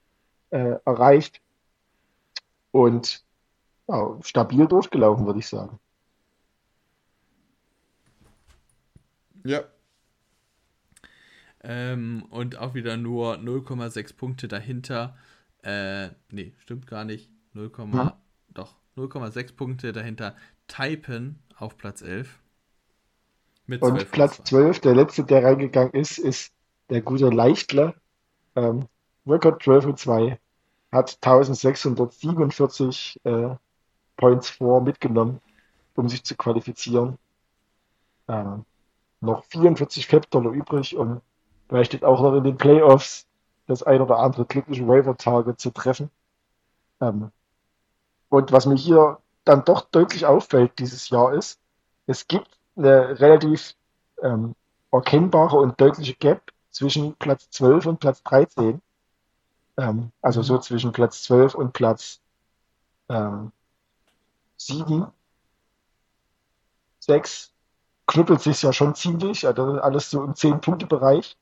erreicht. Und stabil durchgelaufen, würde ich sagen. Ja. Und auch wieder nur 0,6 Punkte dahinter. Nee, stimmt gar nicht. 0,6 Punkte dahinter. Typen auf Platz 11. Mit und Platz 12, der letzte, der reingegangen ist der gute Leichtler. Record 12-2. Hat 1647 Points vor mitgenommen, um sich zu qualifizieren. Noch 44 FAP-Dollar übrig, um vielleicht jetzt auch noch in den Playoffs das ein oder andere glückliche Waiver-Target zu treffen. Und was mir hier dann doch deutlich auffällt dieses Jahr ist, es gibt eine relativ erkennbare und deutliche Gap zwischen Platz 12 und Platz 13. Also so zwischen Platz 12 und Platz 6 knüppelt sich ja schon ziemlich, also alles so im 10-Punkte-Bereich.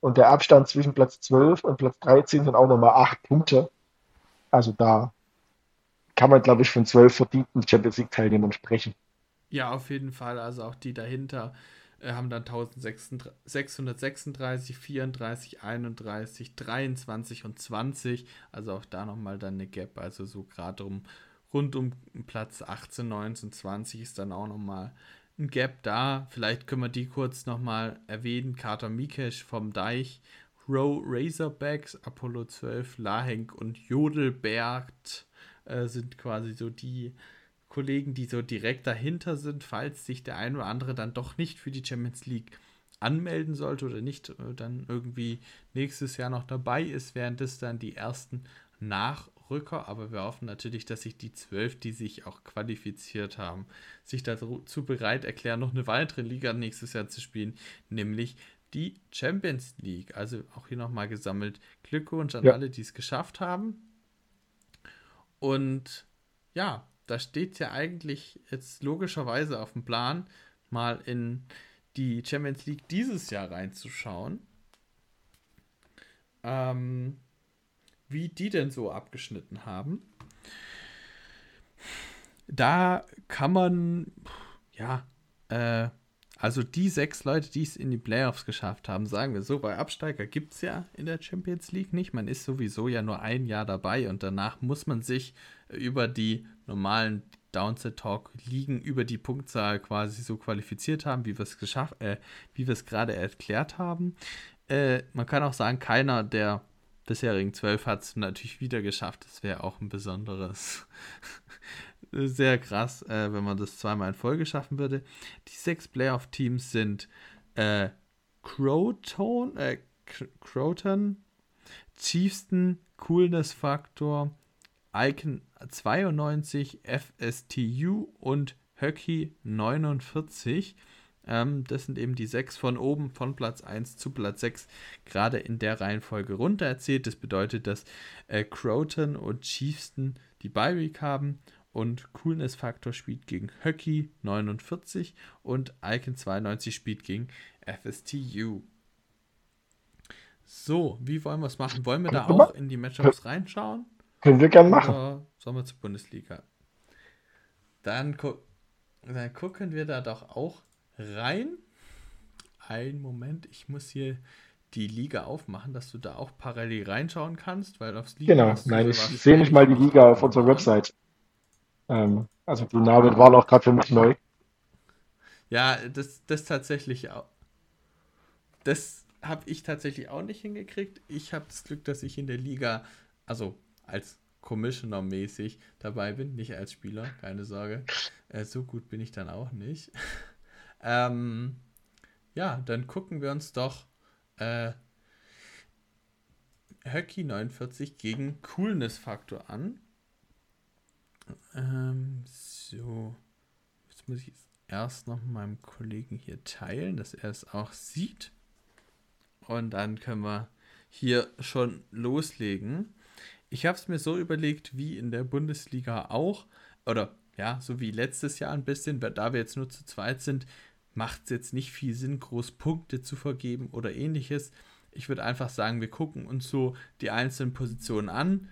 Und der Abstand zwischen Platz 12 und Platz 13 sind auch nochmal 8 Punkte. Also da kann man, glaube ich, von 12 verdienten Champions League-Teilnehmern sprechen. Ja, auf jeden Fall. Also auch die dahinter haben dann 1636, 34, 31, 23 und 20. Also auch da nochmal dann eine Gap. Also so gerade rund um Platz 18, 19, 20 ist dann auch nochmal ein Gap da. Vielleicht können wir die kurz nochmal erwähnen. Carter Mikesh vom Deich, Row Razorbacks, Apollo 12, Lahenk und Jodelbert sind quasi so die Kollegen, die so direkt dahinter sind, falls sich der ein oder andere dann doch nicht für die Champions League anmelden sollte oder nicht dann irgendwie nächstes Jahr noch dabei ist, während es dann die ersten nach Rücker, aber wir hoffen natürlich, dass sich die 12, die sich auch qualifiziert haben, sich dazu bereit erklären, noch eine weitere Liga nächstes Jahr zu spielen, nämlich die Champions League. Also auch hier nochmal gesammelt Glückwunsch an alle, die es geschafft haben. Und ja, da steht ja eigentlich jetzt logischerweise auf dem Plan, mal in die Champions League dieses Jahr reinzuschauen. Wie die denn so abgeschnitten haben. Da kann man, also die 6 Leute, die es in die Playoffs geschafft haben, sagen wir so, bei Absteiger gibt es ja in der Champions League nicht. Man ist sowieso ja nur ein Jahr dabei und danach muss man sich über die normalen Downside Talk Ligen, über die Punktzahl quasi so qualifiziert haben, wie wir es gerade erklärt haben. Man kann auch sagen, keiner der bisherigen 12 hat es natürlich wieder geschafft. Das wäre auch ein besonderes, sehr krass, wenn man das zweimal in Folge schaffen würde. Die 6 Playoff-Teams sind Croton, Chiefsten, Coolness Faktor, Icon 92, FSTU und Höcki 49. Das sind eben die 6 von oben, von Platz 1 zu Platz 6, gerade in der Reihenfolge runtererzählt. Das bedeutet, dass Croton und Chiefsten die Bye-Week haben und Coolness Faktor spielt gegen Höcki 49 und Icon 92 spielt gegen FSTU. So, wie wollen wir es machen? Wollen wir da auch in die Matchups reinschauen? Können wir gerne machen. Oder sollen wir zur Bundesliga? Dann gucken wir da doch auch rein. Einen Moment, ich muss hier die Liga aufmachen, dass du da auch parallel reinschauen kannst, weil aufs Liga... Genau, nein, ich sehe nicht mal die Liga auf unserer Website. Also die Namen waren auch gerade für mich neu. Ja, das tatsächlich auch. Das habe ich tatsächlich auch nicht hingekriegt. Ich habe das Glück, dass ich in der Liga, also als Commissioner-mäßig dabei bin, nicht als Spieler, keine Sorge. So gut bin ich dann auch nicht. Dann gucken wir uns doch Höcki 49 gegen Coolness Faktor an. So, jetzt muss ich es erst noch meinem Kollegen hier teilen, dass er es auch sieht. Und dann können wir hier schon loslegen. Ich habe es mir so überlegt, wie in der Bundesliga auch, oder ja, so wie letztes Jahr ein bisschen, da wir jetzt nur zu zweit sind, macht es jetzt nicht viel Sinn, groß Punkte zu vergeben oder ähnliches. Ich würde einfach sagen, wir gucken uns so die einzelnen Positionen an.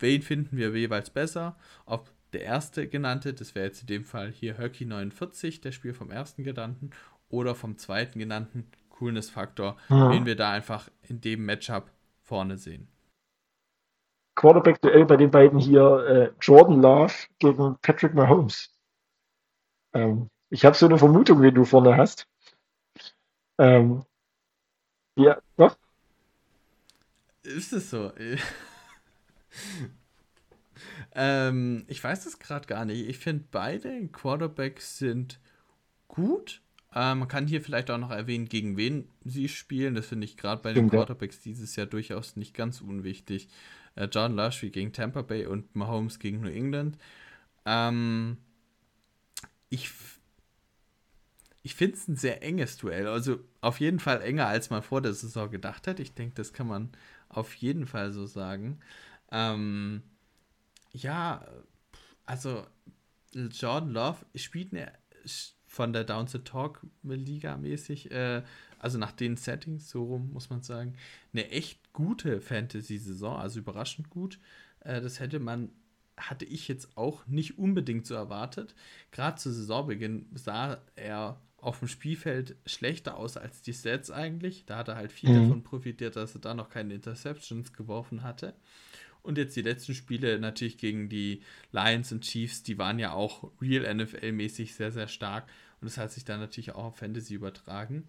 Wen finden wir jeweils besser? Ob der erste genannte, das wäre jetzt in dem Fall hier Höcki 49, der Spiel vom ersten genannten, oder vom zweiten genannten Coolness Faktor, wen wir da einfach in dem Matchup vorne sehen. Quarterback-Duell bei den beiden hier, Jordan Love gegen Patrick Mahomes. Ich habe so eine Vermutung, wen du vorne hast. Ja, was? Ist es so? Ich weiß es gerade gar nicht. Ich finde, beide Quarterbacks sind gut. Man kann hier vielleicht auch noch erwähnen, gegen wen sie spielen. Das finde ich gerade bei den Quarterbacks dieses Jahr durchaus nicht ganz unwichtig. Jordan Love spielt gegen Tampa Bay und Mahomes gegen New England. Ich finde es ein sehr enges Duell. Also auf jeden Fall enger, als man vor der Saison gedacht hat. Ich denke, das kann man auf jeden Fall so sagen. Also Jordan Love spielt von der Downside Talk Liga mäßig, also nach den Settings, so rum muss man sagen, eine echt gute Fantasy-Saison, also überraschend gut. Das hatte ich jetzt auch nicht unbedingt so erwartet. Gerade zu Saisonbeginn sah er auf dem Spielfeld schlechter aus als die Sets eigentlich. Da hat er halt viel davon profitiert, dass er da noch keine Interceptions geworfen hatte. Und jetzt die letzten Spiele natürlich gegen die Lions und Chiefs, die waren ja auch real NFL-mäßig sehr, sehr stark. Und das hat sich dann natürlich auch auf Fantasy übertragen.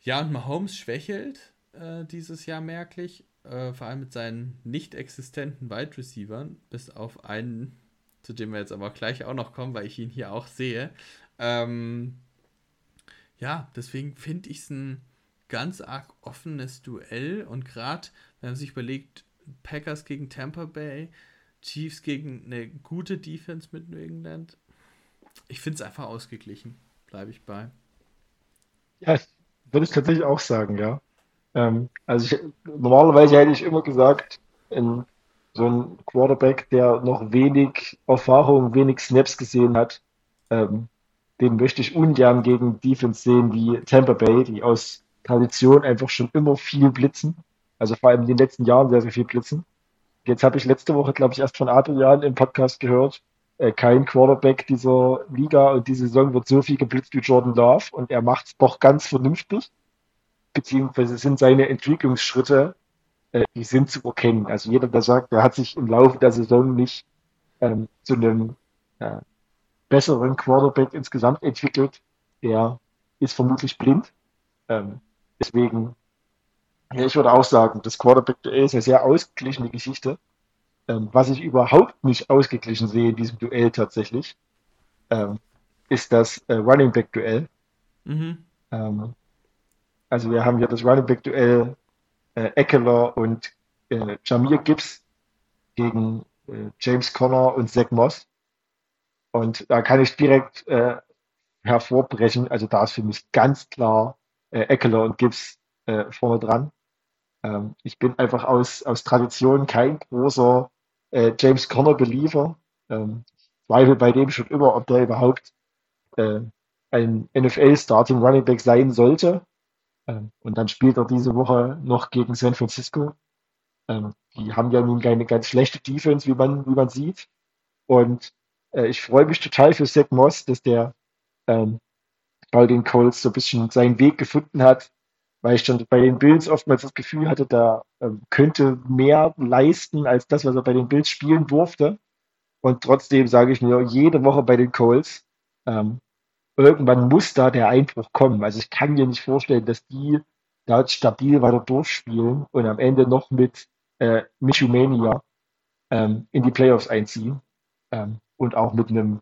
Ja, und Mahomes schwächelt dieses Jahr merklich, vor allem mit seinen nicht existenten Wide Receivern, bis auf einen, zu dem wir jetzt aber gleich auch noch kommen, weil ich ihn hier auch sehe. Deswegen finde ich es ein ganz arg offenes Duell. Und gerade, wenn man sich überlegt, Packers gegen Tampa Bay, Chiefs gegen eine gute Defense mit New England. Ich finde es einfach ausgeglichen, bleibe ich bei. Ja, das würde ich tatsächlich auch sagen, ja. Normalerweise hätte ich immer gesagt, so ein Quarterback, der noch wenig Erfahrung, wenig Snaps gesehen hat, den möchte ich ungern gegen Defense sehen wie Tampa Bay, die aus Tradition einfach schon immer viel blitzen. Also vor allem in den letzten Jahren sehr, sehr viel blitzen. Jetzt habe ich letzte Woche, glaube ich, erst von Adrian im Podcast gehört, kein Quarterback dieser Liga und diese Saison wird so viel geblitzt wie Jordan Love und er macht es doch ganz vernünftig. Beziehungsweise sind seine Entwicklungsschritte, die sind zu erkennen. Also jeder, der sagt, der hat sich im Laufe der Saison nicht zu einem besseren Quarterback insgesamt entwickelt, der ist vermutlich blind. Deswegen, ja, ich würde auch sagen, das Quarterback-Duell ist eine sehr ausgeglichene Geschichte. Was ich überhaupt nicht ausgeglichen sehe in diesem Duell tatsächlich, ist das Running Back-Duell. Mhm. Also wir haben ja das Running Back-Duell Ekeler und Jahmyr Gibbs gegen James Conner und Zach Moss. Und da kann ich direkt hervorbrechen. Also da ist für mich ganz klar Ekeler und Gibbs vorne dran. Ich bin einfach aus Tradition kein großer James Conner-Beliefer. Ich zweifle bei dem schon immer, ob der überhaupt ein NFL-Starting-Running-Back sein sollte. Und dann spielt er diese Woche noch gegen San Francisco. Die haben ja nun keine ganz schlechte Defense, wie man sieht. Und ich freue mich total für Zach Moss, dass der bei den Colts so ein bisschen seinen Weg gefunden hat, weil ich schon bei den Bills oftmals das Gefühl hatte, da könnte mehr leisten als das, was er bei den Bills spielen durfte. Und trotzdem sage ich mir jede Woche bei den Colts, irgendwann muss da der Einbruch kommen. Also ich kann mir nicht vorstellen, dass die da stabil weiter durchspielen und am Ende noch mit Michumania in die Playoffs einziehen. Und auch mit einem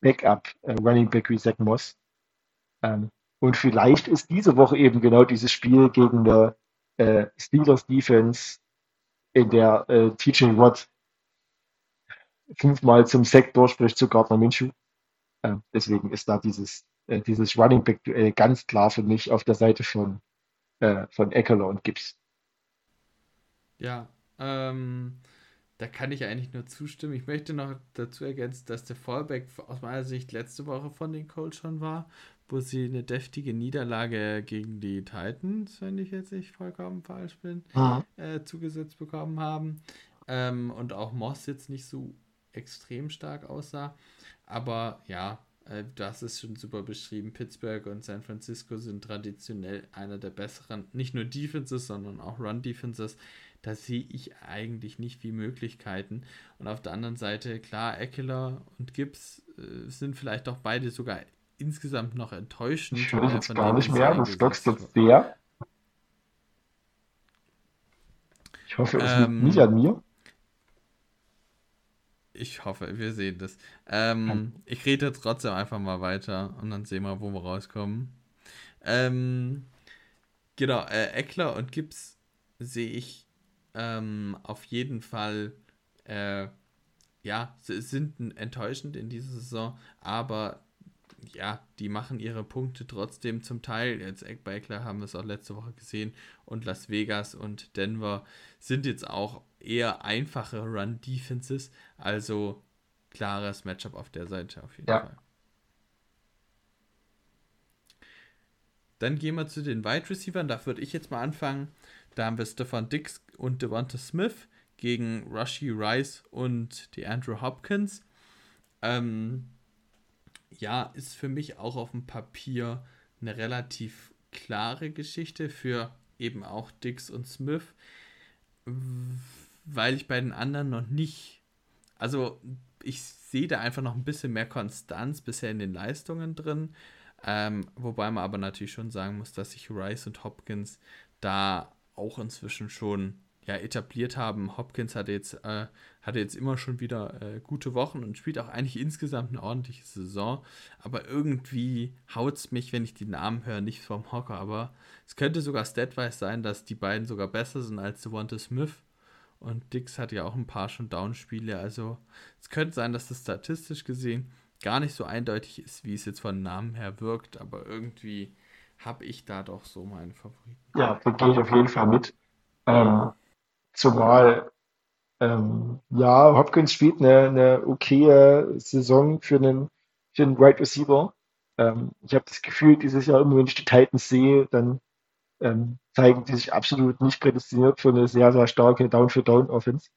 Backup Running Back wie Zach Moss. Und vielleicht ist diese Woche eben genau dieses Spiel gegen eine Steelers Defense, in der TJ Watt fünfmal zum Sack durchspricht zu Gardner Minshew. Deswegen ist da dieses Running Back Duell ganz klar für mich auf der Seite von Ekeler und Gibbs. Ja, da kann ich eigentlich nur zustimmen. Ich möchte noch dazu ergänzen, dass der Fallback aus meiner Sicht letzte Woche von den Colts schon war, wo sie eine deftige Niederlage gegen die Titans, wenn ich jetzt nicht vollkommen falsch bin, zugesetzt bekommen haben. Und auch Moss jetzt nicht so extrem stark aussah. Aber ja, das ist schon super beschrieben. Pittsburgh und San Francisco sind traditionell einer der besseren, nicht nur Defenses, sondern auch Run-Defenses. Da sehe ich eigentlich nicht wie Möglichkeiten. Und auf der anderen Seite, klar, Ekeler und Gibbs sind vielleicht auch beide sogar insgesamt noch enttäuschend. Ich höre jetzt gar nicht mehr, du stockst jetzt sehr. Ich hoffe, es liegt nicht an mir. Ich hoffe, wir sehen das. Ich rede trotzdem einfach mal weiter und dann sehen wir, wo wir rauskommen. Genau, Ekeler und Gibbs sehe ich auf jeden Fall, sind enttäuschend in dieser Saison, aber ja, die machen ihre Punkte trotzdem zum Teil. Jetzt bei Ekeler haben wir es auch letzte Woche gesehen und Las Vegas und Denver sind jetzt auch eher einfache Run-Defenses, also klares Matchup auf der Seite auf jeden Fall. Dann gehen wir zu den Wide Receivern, da würde ich jetzt mal anfangen. Da haben wir Stefon Diggs und Devonta Smith gegen Rashee Rice und DeAndre Hopkins. Ist für mich auch auf dem Papier eine relativ klare Geschichte für eben auch Diggs und Smith, weil ich bei den anderen noch nicht, also ich sehe da einfach noch ein bisschen mehr Konstanz bisher in den Leistungen drin, wobei man aber natürlich schon sagen muss, dass sich Rice und Hopkins da auch inzwischen schon etabliert haben. Hopkins hatte jetzt immer schon wieder gute Wochen und spielt auch eigentlich insgesamt eine ordentliche Saison, aber irgendwie haut es mich, wenn ich die Namen höre, nicht vom Hocker, aber es könnte sogar statwise sein, dass die beiden sogar besser sind als Devonta Smith Und Dix hat ja auch ein paar schon Down-Spiele. Also es könnte sein, dass das statistisch gesehen gar nicht so eindeutig ist, wie es jetzt von Namen her wirkt. Aber irgendwie habe ich da doch so meinen Favoriten. Ja, da gehe ich auf jeden Fall mit. Zumal, ja, Hopkins spielt eine okaye Saison für einen Wide Receiver. Ich habe das Gefühl, dieses Jahr immer, wenn ich die Titans sehe, dann zeigen die sich absolut nicht prädestiniert für eine sehr, sehr starke Down-for-Down-Offense.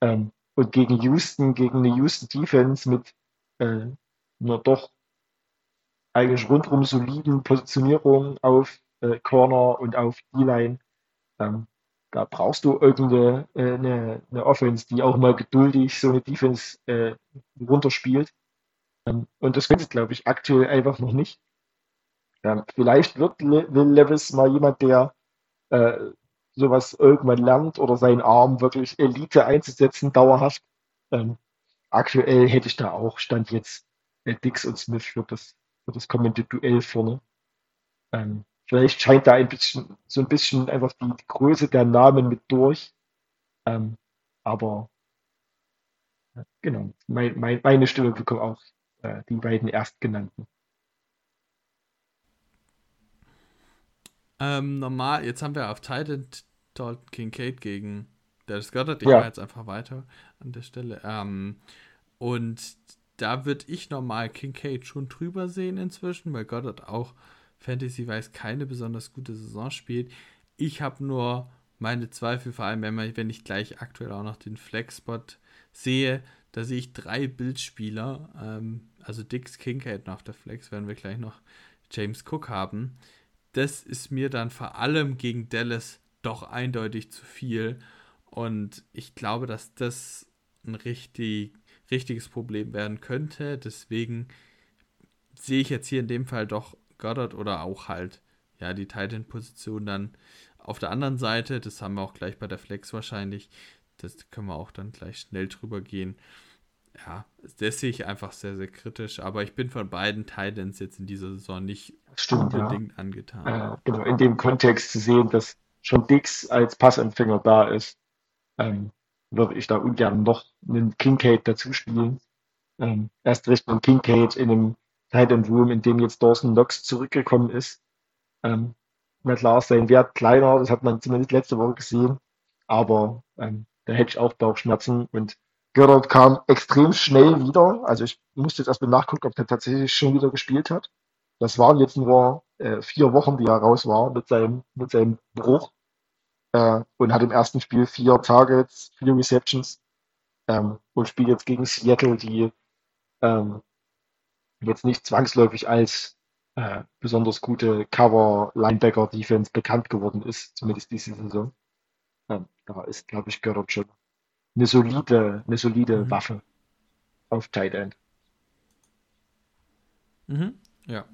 Und gegen eine Houston-Defense mit einer doch eigentlich rundum soliden Positionierung auf Corner und auf D-Line, da brauchst du irgendeine eine Offense, die auch mal geduldig so eine Defense runterspielt. Und das können sie, glaube ich, aktuell einfach noch nicht. Vielleicht wird Will Levis mal jemand, der sowas irgendwann lernt oder seinen Arm wirklich Elite einzusetzen, dauerhaft. Aktuell hätte ich da auch Stand jetzt Dix und Smith für das kommende Duell vorne. Vielleicht scheint da ein bisschen einfach die Größe der Namen mit durch. Aber genau, meine Stimme bekommt auch die beiden Erstgenannten. Normal, jetzt haben wir auf Titan Dalton Kincaid gegen Dallas Goedert. Ich war jetzt einfach weiter an der Stelle. Und da würde ich normal Kincaid schon drüber sehen inzwischen, weil Goedert auch Fantasy-wise keine besonders gute Saison spielt. Ich habe nur meine Zweifel, vor allem wenn ich gleich aktuell auch noch den Flex-Spot sehe, da sehe ich 3 Bildspieler, also Dix, Kincaid noch auf der Flex, werden wir gleich noch James Cook haben. Das ist mir dann vor allem gegen Dallas doch eindeutig zu viel und ich glaube, dass das ein richtiges Problem werden könnte, deswegen sehe ich jetzt hier in dem Fall doch Goedert oder auch halt ja die Titan-Position dann auf der anderen Seite, das haben wir auch gleich bei der Flex wahrscheinlich, das können wir auch dann gleich schnell drüber gehen. Ja, das sehe ich einfach sehr, sehr kritisch, aber ich bin von beiden Titans jetzt in dieser Saison nicht unbedingt angetan. Genau, in dem Kontext zu sehen, dass schon Dix als Passempfänger da ist, würde ich da ungern noch einen Kincaid dazu spielen. Erst recht einen Kincaid in einem Titan Room, in dem jetzt Dawson Knox zurückgekommen ist. Na klar, sein Wert kleiner, das hat man zumindest letzte Woche gesehen, aber da hätte ich auch Bauchschmerzen und Goedert kam extrem schnell wieder, also ich musste jetzt erstmal nachgucken, ob der tatsächlich schon wieder gespielt hat. Das waren jetzt nur 4 Wochen, die er raus war mit seinem Bruch und hat im ersten Spiel 4 Targets, 4 Receptions und spielt jetzt gegen Seattle, die jetzt nicht zwangsläufig als besonders gute Cover-Linebacker-Defense bekannt geworden ist, zumindest diese Saison. Da ist, glaube ich, Goedert schon eine solide Waffe auf Tight End. Mhm, ja.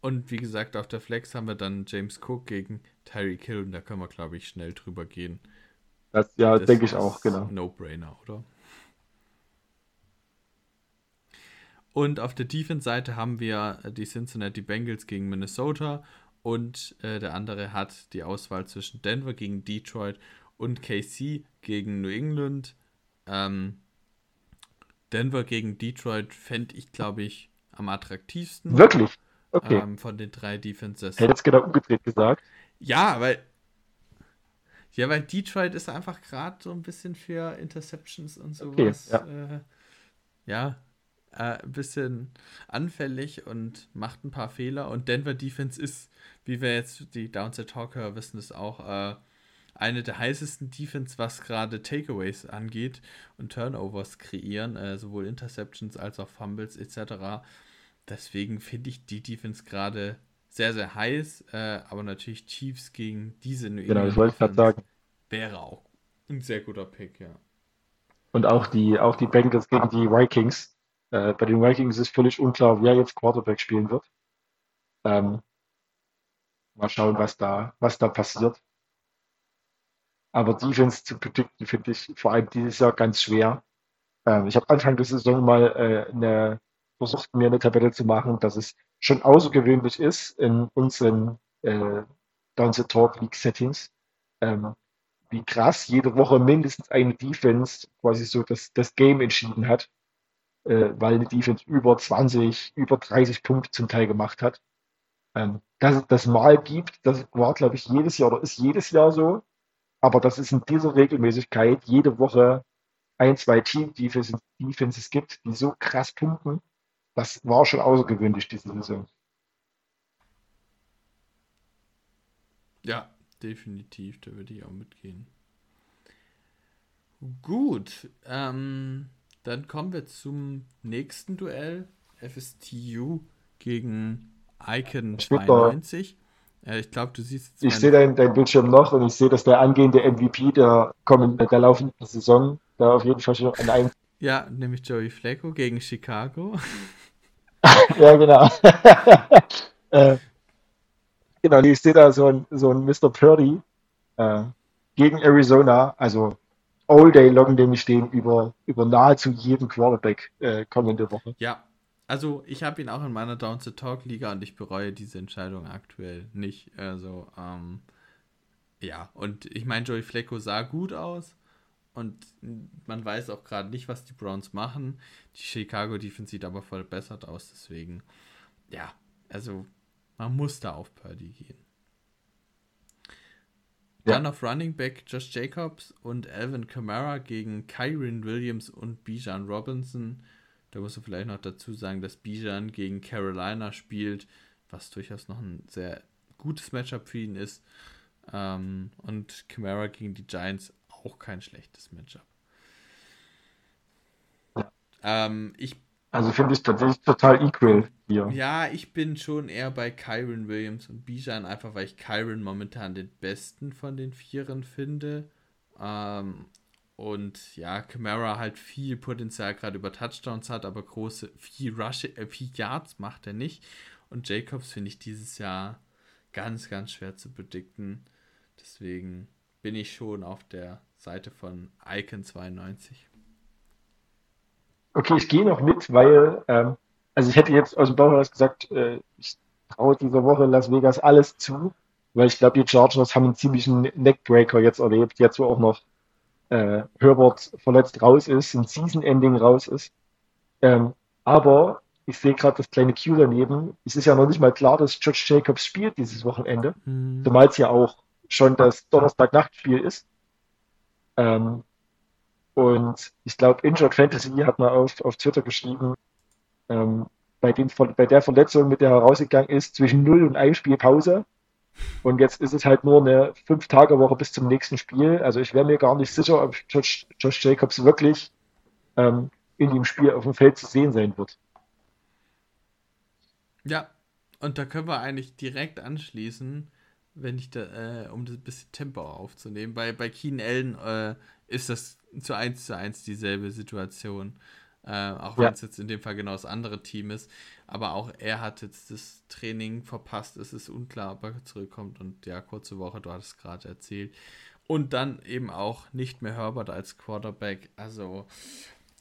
Und wie gesagt, auf der Flex haben wir dann James Cook gegen Tyreek Hill und da können wir, glaube ich, schnell drüber gehen. Das, ja, denke ich auch, genau. No-Brainer, oder? Und auf der Defense-Seite haben wir die Cincinnati Bengals gegen Minnesota. Und der andere hat die Auswahl zwischen Denver gegen Detroit und KC gegen New England. Denver gegen Detroit fände ich, glaube ich, am attraktivsten. Wirklich? Okay. Von den 3 Defenses. Hätte es genau umgedreht gesagt. Ja, weil Detroit ist einfach gerade so ein bisschen für Interceptions und sowas. Okay, ein bisschen anfällig und macht ein paar Fehler. Und Denver Defense ist, wie wir jetzt die Downside Talker wissen, ist auch eine der heißesten Defense, was gerade Takeaways angeht und Turnovers kreieren, sowohl Interceptions als auch Fumbles etc. Deswegen finde ich die Defense gerade sehr, sehr heiß, aber natürlich Chiefs gegen diese New England Defense wäre auch ein sehr guter Pick, ja. Und auch die Bengals gegen die Vikings. Bei den Vikings ist völlig unklar, wer jetzt Quarterback spielen wird. Mal schauen, was da passiert. Aber Defense zu predikten, finde ich vor allem dieses Jahr ganz schwer. Ich habe Anfang der Saison mal versucht, mir eine Tabelle zu machen, dass es schon außergewöhnlich ist in unseren Downside Talk League Settings, wie krass jede Woche mindestens eine Defense quasi so das Game entschieden hat, weil eine Defense über 20, über 30 Punkte zum Teil gemacht hat. Dass es das mal gibt, das war, glaube ich, jedes Jahr oder ist jedes Jahr so, aber das ist in dieser Regelmäßigkeit jede Woche ein, zwei Team-Defenses gibt, die so krass punkten, das war schon außergewöhnlich diese Saison. Ja, definitiv, da würde ich auch mitgehen. Gut, dann kommen wir zum nächsten Duell. FSTU gegen Icon 92. Ich glaube, du siehst jetzt. Ich sehe dein Bildschirm noch und ich sehe, dass der angehende MVP der laufenden Saison da auf jeden Fall schon an einem. Ja, nämlich Joey Flacco gegen Chicago. Ja, genau. Genau, ich sehe da so ein Mr. Purdy gegen Arizona, also all day long, den wir stehen, über nahezu jeden Quarterback kommende Woche. Ja, also ich habe ihn auch in meiner Downside Talk Liga und ich bereue diese Entscheidung aktuell nicht. Also, ja, und ich meine, Joey Flacco sah gut aus. Und man weiß auch gerade nicht, was die Browns machen. Die Chicago Defense sieht aber verbessert aus. Deswegen, ja, also man muss da auf Purdy gehen. Ja. Dann auf Running Back Josh Jacobs und Alvin Kamara gegen Kyren Williams und Bijan Robinson. Da muss man vielleicht noch dazu sagen, dass Bijan gegen Carolina spielt, was durchaus noch ein sehr gutes Matchup für ihn ist. Und Kamara gegen die Giants auch kein schlechtes Matchup. Also finde ich tatsächlich total equal hier. Ja, ich bin schon eher bei Kyren Williams und Bijan, einfach weil ich Kyren momentan den besten von den Vieren finde. Und ja, Kamara halt viel Potenzial gerade über Touchdowns hat, aber viel Yards macht er nicht. Und Jacobs finde ich dieses Jahr ganz, ganz schwer zu predikten. Deswegen bin ich schon auf der Seite von Icon 92. Okay, ich gehe noch mit, weil, also ich hätte jetzt aus dem Bauch heraus gesagt, ich traue dieser Woche Las Vegas alles zu, weil ich glaube, die Chargers haben einen ziemlichen Neckbreaker jetzt erlebt, jetzt wo auch noch Herbert verletzt raus ist, ein Season-Ending raus ist. Aber ich sehe gerade das kleine Q daneben. Es ist ja noch nicht mal klar, dass George Jacobs spielt dieses Wochenende, zumal es ja auch schon das Donnerstagnachtspiel ist. Und ich glaube, Injured Fantasy hat mal auf Twitter geschrieben, bei der Verletzung, mit der er rausgegangen ist, zwischen 0 und 1 Spiel Pause. Und jetzt ist es halt nur eine 5-Tage-Woche bis zum nächsten Spiel. Also ich wäre mir gar nicht sicher, ob Josh Jacobs wirklich in dem Spiel auf dem Feld zu sehen sein wird. Ja, und da können wir eigentlich direkt anschließen, wenn ich da, um das ein bisschen Tempo aufzunehmen. Bei Keen Allen ist das zu 1 dieselbe Situation. Auch wenn es jetzt in dem Fall genau das andere Team ist. Aber auch er hat jetzt das Training verpasst. Es ist unklar, ob er zurückkommt. Und ja, kurze Woche, du hattest gerade erzählt. Und dann eben auch nicht mehr Herbert als Quarterback. Also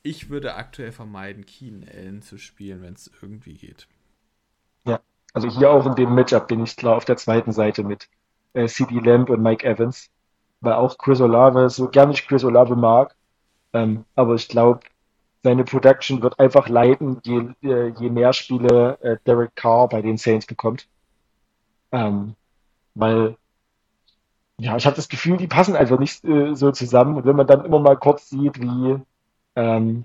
ich würde aktuell vermeiden, Keen Allen zu spielen, wenn es irgendwie geht. Ja. Also hier auch in dem Matchup bin ich klar auf der zweiten Seite mit CeeDee Lamb und Mike Evans, weil auch Chris Olave, so gerne ich Chris Olave mag, aber ich glaube, seine Production wird einfach leiden, je mehr Spiele Derek Carr bei den Saints bekommt, weil ja, ich habe das Gefühl, die passen einfach nicht so zusammen und wenn man dann immer mal kurz sieht, wie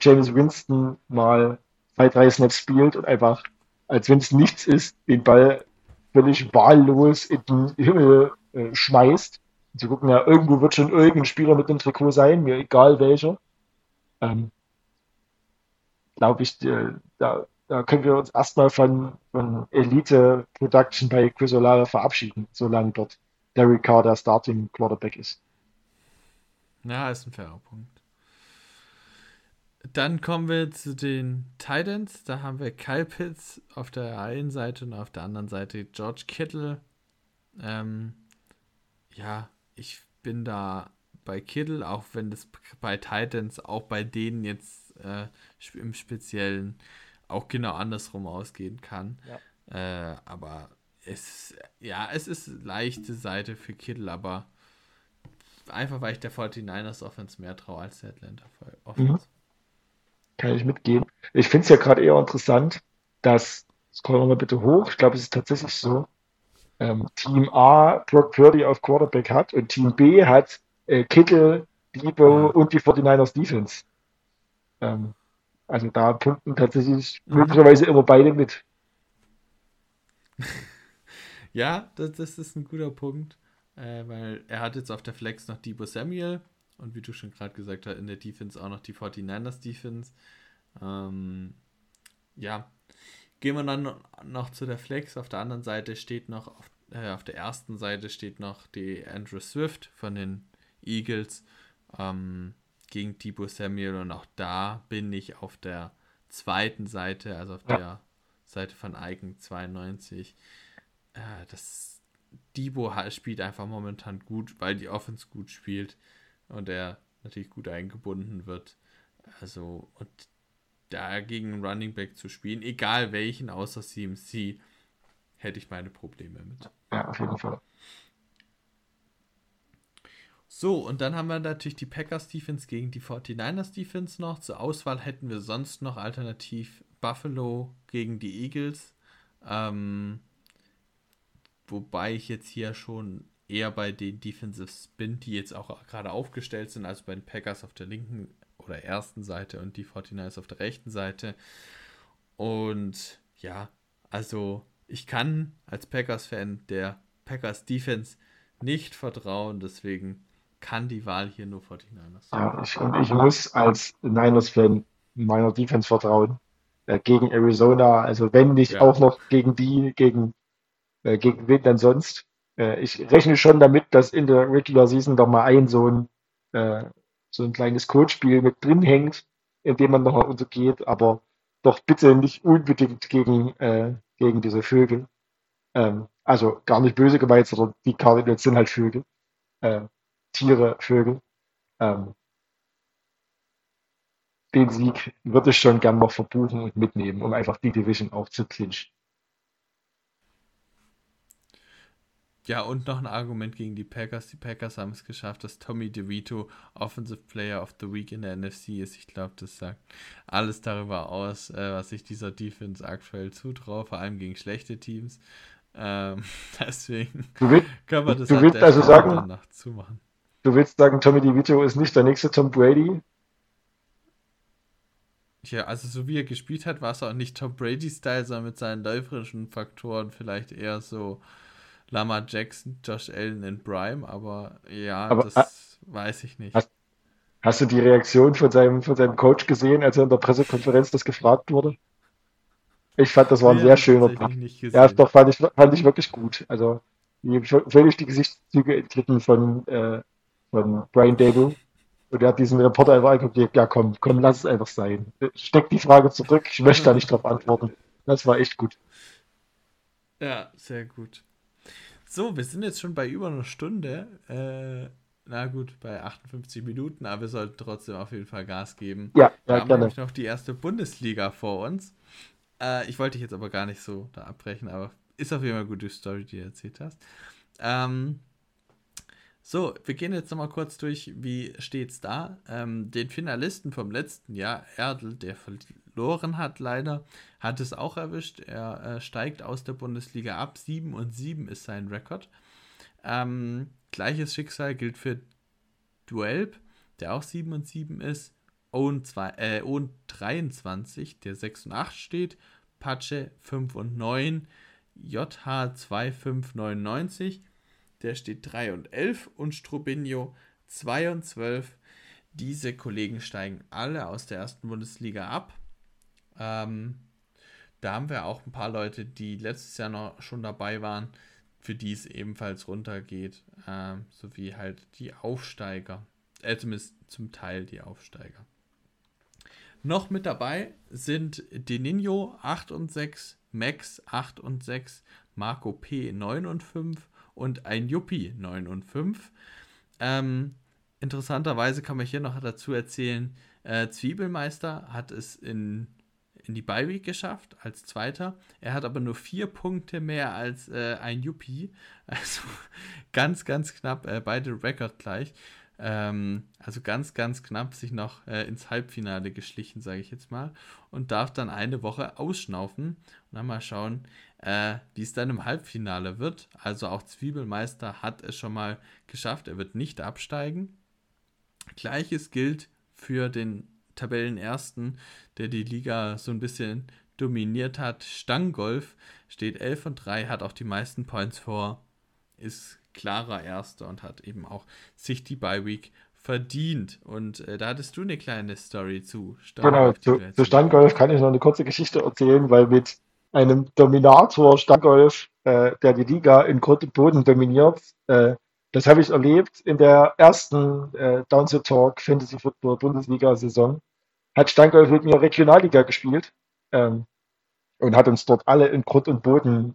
James Winston mal 2-3 Snaps spielt und einfach als wenn es nichts ist, den Ball völlig wahllos in den Himmel schmeißt. Zu gucken, ja, irgendwo wird schon irgendein Spieler mit dem Trikot sein, mir egal welcher. Glaube ich, da können wir uns erstmal von Elite-Production bei Chris Olave verabschieden, solange dort Derek Carr der Starting-Quarterback ist. Ja, ist ein fairer Punkt. Dann kommen wir zu den Titans. Da haben wir Kyle Pitts auf der einen Seite und auf der anderen Seite George Kittle. Ja, ich bin da bei Kittle, auch wenn das bei Titans, auch bei denen jetzt im Speziellen auch genau andersrum ausgehen kann. Ja. Aber es ist leichte Seite für Kittel, aber einfach, weil ich der 49ers Offense mehr traue als der Atlanta Offense. Mhm. Kann ich mitgehen. Ich finde es ja gerade eher interessant, dass, scrollen wir mal bitte hoch, ich glaube, es ist tatsächlich so, Team A Brock Purdy auf Quarterback hat und Team B hat Kittel, Debo und die 49ers Defense. Also da punkten tatsächlich möglicherweise immer beide mit. Ja, das ist ein guter Punkt, weil er hat jetzt auf der Flex noch Debo Samuel und wie du schon gerade gesagt hast, in der Defense auch noch die 49ers Defense. Gehen wir dann noch zu der Flex. Auf der anderen Seite steht noch, auf der ersten Seite steht noch die Andrew Swift von den Eagles gegen Debo Samuel und auch da bin ich auf der zweiten Seite, also auf der Seite von Icon 92. Das Debo spielt einfach momentan gut, weil die Offense gut spielt und er natürlich gut eingebunden wird. Also, und dagegen einen Running Back zu spielen, egal welchen, außer CMC, hätte ich meine Probleme mit. Ja, auf jeden Fall. So, und dann haben wir natürlich die Packers Defense gegen die 49ers Defense noch. Zur Auswahl hätten wir sonst noch alternativ Buffalo gegen die Eagles. Wobei ich jetzt hier schon eher bei den Defensives bin, die jetzt auch gerade aufgestellt sind, also bei den Packers auf der linken oder ersten Seite und die 49ers auf der rechten Seite. Und ja, also ich kann als Packers-Fan der Packers-Defense nicht vertrauen, deswegen kann die Wahl hier nur 49ers. Ja, ich muss als Niners-Fan meiner Defense vertrauen. Gegen Arizona, also wenn nicht auch noch gegen wen dann sonst. Ich rechne schon damit, dass in der Regular Season doch mal so ein kleines Codespiel mit drin hängt, in dem man nochmal untergeht, aber doch bitte nicht unbedingt gegen diese Vögel. Also gar nicht böse gemeint, sondern die Cardinals sind halt Vögel. Tiere, Vögel. Den Sieg würde ich schon gern noch verbuchen und mitnehmen, um einfach die Division auch zu clinchen. Ja, und noch ein Argument gegen die Packers. Die Packers haben es geschafft, dass Tommy DeVito Offensive Player of the Week in der NFC ist. Ich glaube, das sagt alles darüber aus, was ich dieser Defense aktuell zutraue, vor allem gegen schlechte Teams. Deswegen können wir das an der Stelle danach zumachen. Du willst sagen, Tommy DeVito ist nicht der nächste Tom Brady? Ja, also so wie er gespielt hat, war es auch nicht Tom Brady-Style, sondern mit seinen läuferischen Faktoren vielleicht eher so Lamar Jackson, Josh Allen in Prime, aber ja, aber, das weiß ich nicht. Hast du die Reaktion von seinem Coach gesehen, als er in der Pressekonferenz das gefragt wurde? Ich fand, das war ein sehr schöner Tag. Ja, doch, fand ich wirklich gut. Also völlig die Gesichtszüge entglitten von Brian Dable. Und er hat diesen Reporter einfach angeguckt, ja komm, lass es einfach sein. Steck die Frage zurück, ich möchte da nicht drauf antworten. Das war echt gut. Ja, sehr gut. So, wir sind jetzt schon bei über einer Stunde. Bei 58 Minuten, aber wir sollten trotzdem auf jeden Fall Gas geben. Ja, wir haben nämlich noch die erste Bundesliga vor uns. Ich wollte dich jetzt aber gar nicht so da abbrechen, aber ist auf jeden Fall eine gute Story, die du erzählt hast. So, wir gehen jetzt nochmal kurz durch, wie steht's da? Den Finalisten vom letzten Jahr, Erdl, der verloren hat leider, hat es auch erwischt. Er steigt aus der Bundesliga ab. 7-7 ist sein Rekord. Gleiches Schicksal gilt für Duelb, der auch 7-7 ist. Own 23, der 6-8 steht, Patsche 5-9, JH 2599, der steht 3-11 und Strubinho 2-12. Diese Kollegen steigen alle aus der ersten Bundesliga ab. Da haben wir auch ein paar Leute, die letztes Jahr noch schon dabei waren, für die es ebenfalls runtergeht, sowie halt die Aufsteiger, zumindest zum Teil die Aufsteiger. Noch mit dabei sind De Nino 8-6, Max 8-6, Marco P 9-5 und ein Yuppie 9-5. Interessanterweise kann man hier noch dazu erzählen, Zwiebelmeister hat es in in die Bye-Week geschafft als Zweiter. Er hat aber nur 4 Punkte mehr als ein Yuppie. Also ganz, ganz knapp, beide Rekord gleich. Also ganz, ganz knapp sich noch ins Halbfinale geschlichen, sage ich jetzt mal. Und darf dann eine Woche ausschnaufen. Und dann mal schauen, wie es dann im Halbfinale wird. Also auch Zwiebelmeister hat es schon mal geschafft. Er wird nicht absteigen. Gleiches gilt für den Tabellenersten, der die Liga so ein bisschen dominiert hat. Stangolf steht 11-3, hat auch die meisten Points vor, ist klarer Erster und hat eben auch sich die Bye-Week verdient. Und da hattest du eine kleine Story zu Stangolf. Genau, zu Stangolf kann ich noch eine kurze Geschichte erzählen, weil mit einem Dominator Stangolf, der die Liga in Grund und Boden dominiert, das habe ich erlebt in der ersten Downside Talk Fantasy Football Bundesliga-Saison. Hat Stangolf mit mir Regionalliga gespielt und hat uns dort alle in Grund und Boden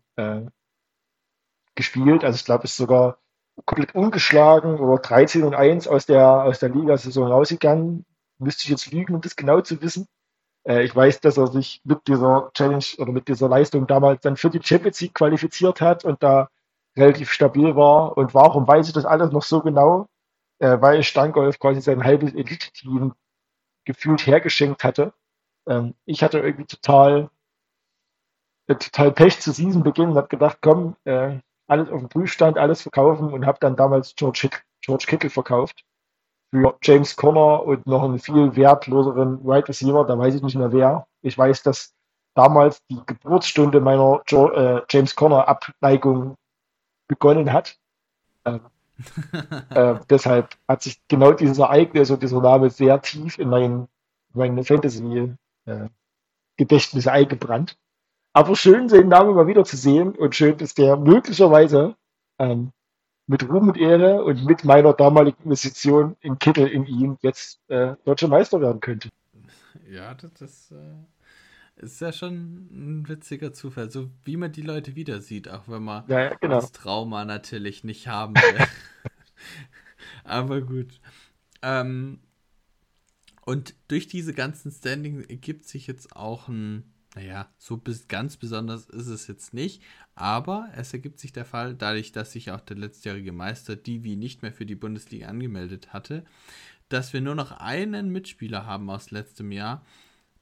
gespielt. Also ich glaube, ist sogar komplett ungeschlagen oder 13-1 aus der Liga-Saison rausgegangen. Müsste ich jetzt lügen, um das genau zu wissen. Ich weiß, dass er sich mit dieser Challenge oder mit dieser Leistung damals dann für die Champions League qualifiziert hat und da relativ stabil war. Und warum weiß ich das alles noch so genau? Weil Stangolf quasi sein halbes Elite-Team gefühlt hergeschenkt hatte. Ich hatte irgendwie total Pech zu Season-Beginn und habe gedacht, komm, alles auf den Prüfstand, alles verkaufen, und habe dann damals George Kittle verkauft für James Conner und noch einen viel wertloseren Wide Receiver, da weiß ich nicht mehr wer. Ich weiß, dass damals die Geburtsstunde meiner James Conner Abneigung begonnen hat. Deshalb hat sich genau dieses Ereignis und dieser Name sehr tief in meine Fantasy-Gedächtnis eingebrannt. Aber schön, den Namen mal wieder zu sehen, und schön, dass der möglicherweise mit Ruhm und Ehre und mit meiner damaligen Investition in Kittel in ihn jetzt deutscher Meister werden könnte. Ja, das ist ja schon ein witziger Zufall, so wie man die Leute wieder sieht, auch wenn man ja, genau, das Trauma natürlich nicht haben will. Aber gut. Und durch diese ganzen Standings ergibt sich jetzt auch ein, naja, so ganz besonders ist es jetzt nicht, aber es ergibt sich der Fall, dadurch, dass sich auch der letztjährige Meister Divi nicht mehr für die Bundesliga angemeldet hatte, dass wir nur noch einen Mitspieler haben aus letztem Jahr,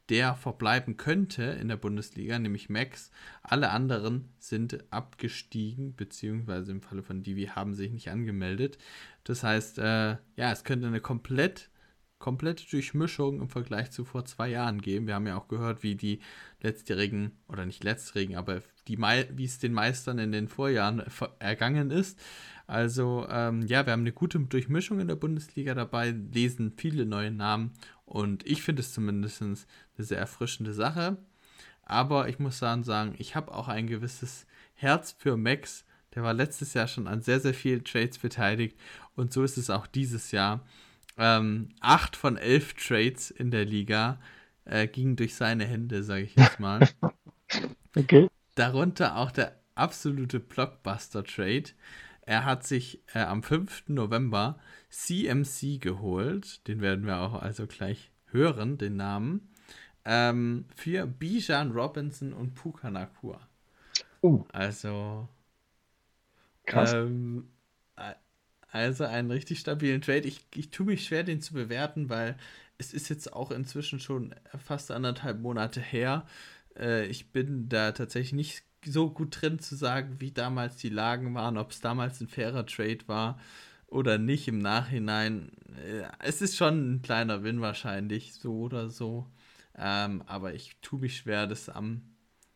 der verbleiben könnte in der Bundesliga, nämlich Max. Alle anderen sind abgestiegen, beziehungsweise im Falle von Divi haben sich nicht angemeldet. Das heißt, ja, es könnte eine komplette Durchmischung im Vergleich zu vor 2 Jahren geben. Wir haben ja auch gehört, wie die letztjährigen, oder nicht letztjährigen, aber wie es den Meistern in den Vorjahren ergangen ist. Also, ja, wir haben eine gute Durchmischung in der Bundesliga dabei, lesen viele neue Namen, und ich finde es zumindest eine sehr erfrischende Sache. Aber ich muss sagen, ich habe auch ein gewisses Herz für Max. Der war letztes Jahr schon an sehr, sehr vielen Trades beteiligt, und so ist es auch dieses Jahr. 8 von 11 Trades in der Liga gingen durch seine Hände, sage ich jetzt mal. Okay. Darunter auch der absolute Blockbuster-Trade. Er hat sich am 5. November CMC geholt, den werden wir auch also gleich hören, den Namen, für Bijan Robinson und Puka Nakua. Also krass. Also einen richtig stabilen Trade. Ich tue mich schwer, den zu bewerten, weil es ist jetzt auch inzwischen schon fast 1,5 Monate her. Ich bin da tatsächlich nicht so gut drin zu sagen, wie damals die Lagen waren, ob es damals ein fairer Trade war oder nicht im Nachhinein. Es ist schon ein kleiner Win wahrscheinlich, so oder so. Aber ich tue mich schwer, das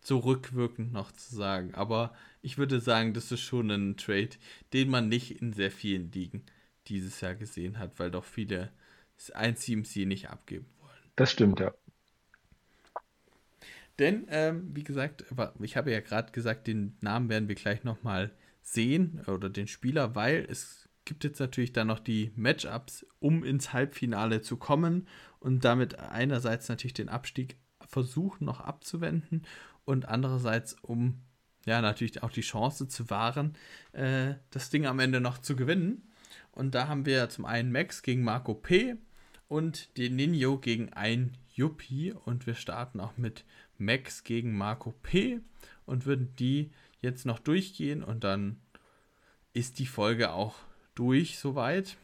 so rückwirkend noch zu sagen. Aber ich würde sagen, das ist schon ein Trade, den man nicht in sehr vielen Ligen dieses Jahr gesehen hat, weil doch viele ein CMC nicht abgeben wollen. Das stimmt, ja. Denn, wie gesagt, ich habe ja gerade gesagt, den Namen werden wir gleich nochmal sehen, oder den Spieler, weil es gibt jetzt natürlich dann noch die Matchups, um ins Halbfinale zu kommen und damit einerseits natürlich den Abstieg versuchen noch abzuwenden und andererseits, um ja natürlich auch die Chance zu wahren, das Ding am Ende noch zu gewinnen. Und da haben wir zum einen Max gegen Marco P. und den Ninjo gegen ein Yuppie, und wir starten auch mit Max gegen Marco P. und würden die jetzt noch durchgehen und dann ist die Folge auch durch soweit.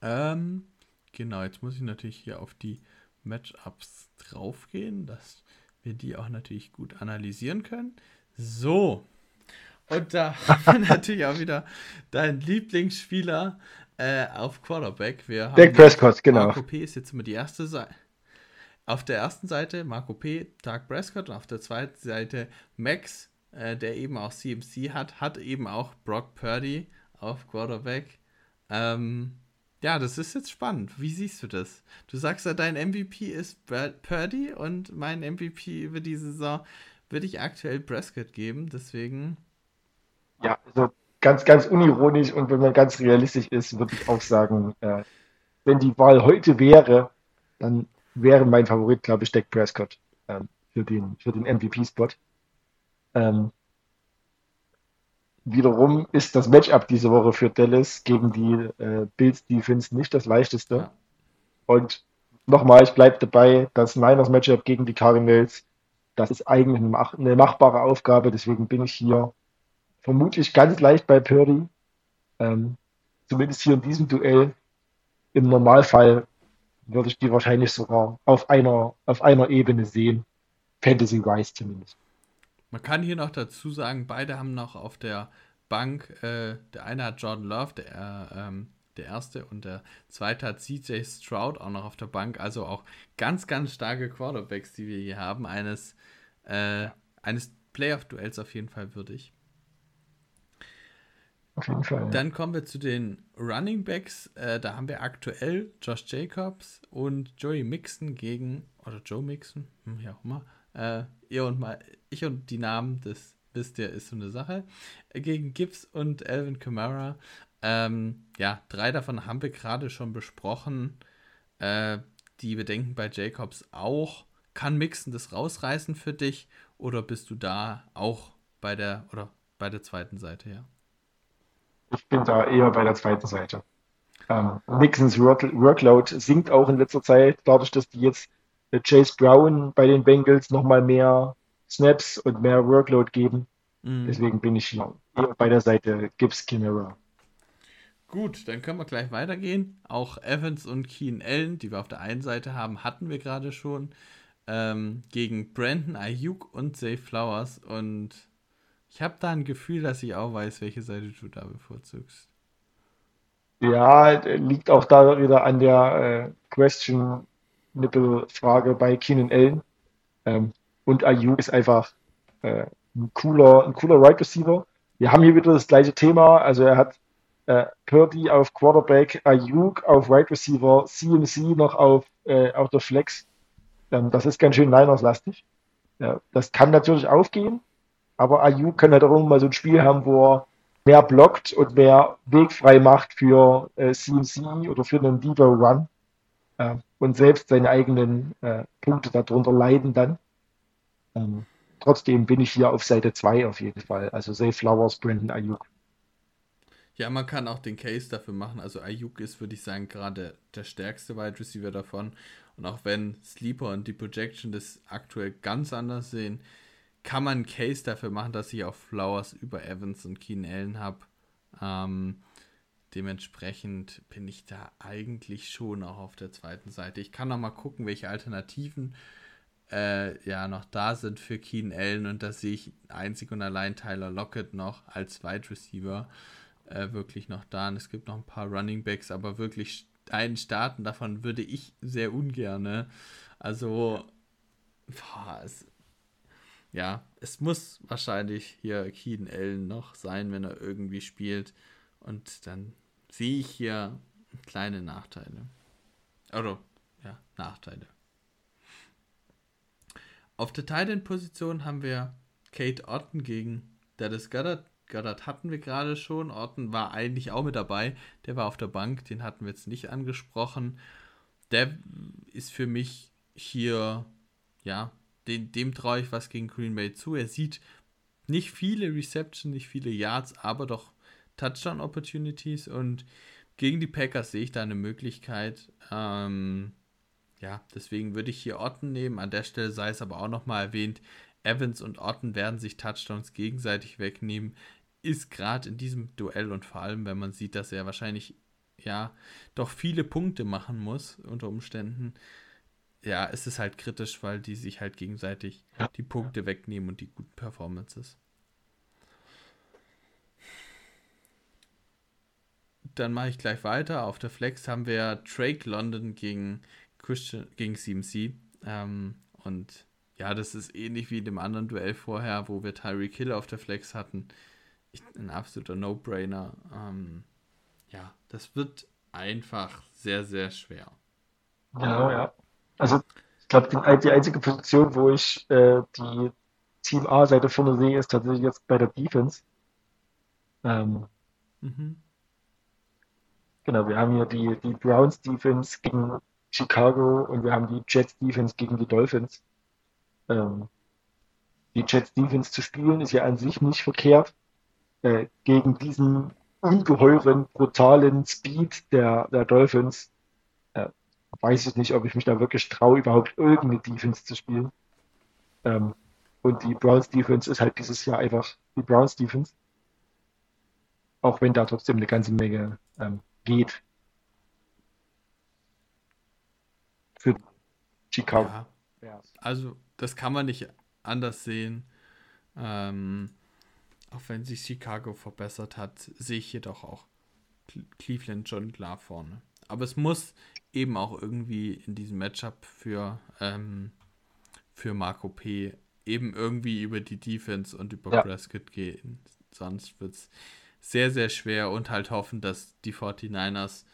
Genau, jetzt muss ich natürlich hier auf die Matchups draufgehen, dass wir die auch natürlich gut analysieren können. So, und da haben wir natürlich auch wieder deinen Lieblingsspieler auf Quarterback. Wir haben Dak Prescott, genau. Marco P. ist jetzt immer die erste Seite. Auf der ersten Seite Marco P., Dak Prescott, und auf der zweiten Seite Max, der eben auch CMC hat eben auch Brock Purdy auf Quarterback. Ja, das ist jetzt spannend. Wie siehst du das? Du sagst ja, dein MVP ist Purdy und mein MVP über die Saison würde ich aktuell Prescott geben, deswegen... Ja, also ganz, ganz unironisch und wenn man ganz realistisch ist, würde ich auch sagen, wenn die Wahl heute wäre, dann wäre mein Favorit, glaube ich, Dak Prescott für den MVP-Spot. Wiederum ist das Matchup diese Woche für Dallas gegen die Bills-Defense nicht das leichteste. Und nochmal, ich bleibe dabei, das Niners-Matchup gegen die Cardinals, das ist eigentlich eine machbare Aufgabe, deswegen bin ich hier vermutlich ganz leicht bei Purdy. Zumindest hier in diesem Duell. Im Normalfall würde ich die wahrscheinlich sogar auf einer Ebene sehen. Fantasy-wise zumindest. Man kann hier noch dazu sagen, beide haben noch auf der Bank, der eine hat Jordan Love, der erste, und der zweite hat CJ Stroud auch noch auf der Bank. Also auch ganz, ganz starke Quarterbacks, die wir hier haben. Eines Playoff-Duells auf jeden Fall würdig. Auf jeden Fall. Dann kommen wir zu den Running Backs. Da haben wir aktuell Josh Jacobs und Joe Mixon, wie auch immer. Ich und die Namen, das wisst ihr, ist so eine Sache. Gegen Gibbs und Alvin Kamara. Drei davon haben wir gerade schon besprochen. Die Bedenken bei Jacobs auch. Kann Mixon das rausreißen für dich? Oder bist du da auch bei der zweiten Seite, ja? Ich bin da eher bei der zweiten Seite. Mixons Workload sinkt auch in letzter Zeit, dadurch, dass die jetzt Chase Brown bei den Bengals nochmal mehr Snaps und mehr Workload geben. Mhm. Deswegen bin ich hier eher bei der Seite Gibbs Camara. Gut, dann können wir gleich weitergehen. Auch Evans und Keen Allen, die wir auf der einen Seite haben, hatten wir gerade schon. Gegen Brandon Ayuk und Zay Flowers. Und ich habe da ein Gefühl, dass ich auch weiß, welche Seite du da bevorzugst. Ja, liegt auch da wieder an der Question-Nippel-Frage bei Keenan Allen. Und Ayuk ist einfach ein cooler Wide Receiver. Wir haben hier wieder das gleiche Thema. Also er hat Purdy auf Quarterback, Ayuk auf Wide Receiver, CMC noch auf der Flex. Das ist ganz schön Niners-lastig. Ja, das kann natürlich aufgehen, aber Ayuk kann halt auch immer mal so ein Spiel haben, wo er mehr blockt und mehr Weg frei macht für CMC oder für einen Devo-Run und selbst seine eigenen Punkte darunter leiden dann. Trotzdem bin ich hier auf Seite 2 auf jeden Fall. Also Zay Flowers, Brandon Ayuk. Ja, man kann auch den Case dafür machen. Also Ayuk ist, würde ich sagen, gerade der stärkste Wide Receiver davon. Und auch wenn Sleeper und die Projection das aktuell ganz anders sehen, kann man einen Case dafür machen, dass ich auch Flowers über Evans und Keenan Allen habe. Dementsprechend bin ich da eigentlich schon auch auf der zweiten Seite. Ich kann noch mal gucken, welche Alternativen noch da sind für Keenan Allen. Und da sehe ich einzig und allein Tyler Lockett noch als Wide Receiver wirklich noch da. Und es gibt noch ein paar Running Backs, aber wirklich einen starten davon würde ich sehr ungerne. Also, es muss wahrscheinlich hier Keenan Allen noch sein, wenn er irgendwie spielt. Und dann sehe ich hier kleine Nachteile. Nachteile. Auf der Tight End Position haben wir Kate Orton gegen Dallas Goedert. Goedert hatten wir gerade schon. Orton war eigentlich auch mit dabei. Der war auf der Bank. Den hatten wir jetzt nicht angesprochen. Der ist für mich hier, dem traue ich was gegen Green Bay zu. Er sieht nicht viele Reception, nicht viele Yards, aber doch Touchdown-Opportunities. Und gegen die Packers sehe ich da eine Möglichkeit, ja, deswegen würde ich hier Otten nehmen. An der Stelle sei es aber auch nochmal erwähnt, Evans und Otten werden sich Touchdowns gegenseitig wegnehmen. Ist gerade in diesem Duell und vor allem, wenn man sieht, dass er wahrscheinlich ja doch viele Punkte machen muss unter Umständen, ja, ist es halt kritisch, weil die sich halt gegenseitig die Punkte wegnehmen und die guten Performances. Dann mache ich gleich weiter. Auf der Flex haben wir Drake London gegen CMC. Und ja, das ist ähnlich wie in dem anderen Duell vorher, wo wir Tyreek Hill auf der Flex hatten. Ein absoluter No-Brainer. Ja, das wird einfach sehr, sehr schwer. Genau, ja. Also ich glaube, die einzige Position, wo ich die Team A-Seite vorne sehe, ist tatsächlich jetzt bei der Defense. Genau, wir haben hier die Browns Defense gegen Chicago und wir haben die Jets Defense gegen die Dolphins. Die Jets Defense zu spielen ist ja an sich nicht verkehrt. Gegen diesen ungeheuren, brutalen Speed der Dolphins weiß ich nicht, ob ich mich da wirklich traue, überhaupt irgendeine Defense zu spielen. Und die Browns Defense ist halt dieses Jahr einfach die Browns Defense. Auch wenn da trotzdem eine ganze Menge geht. Für Chicago. Ja. Also, das kann man nicht anders sehen. Auch wenn sich Chicago verbessert hat, sehe ich jedoch auch Cleveland schon klar vorne. Aber es muss eben auch irgendwie in diesem Matchup für Marco P. eben irgendwie über die Defense und über Prescott gehen. Sonst wird es sehr, sehr schwer und halt hoffen, dass die 49ers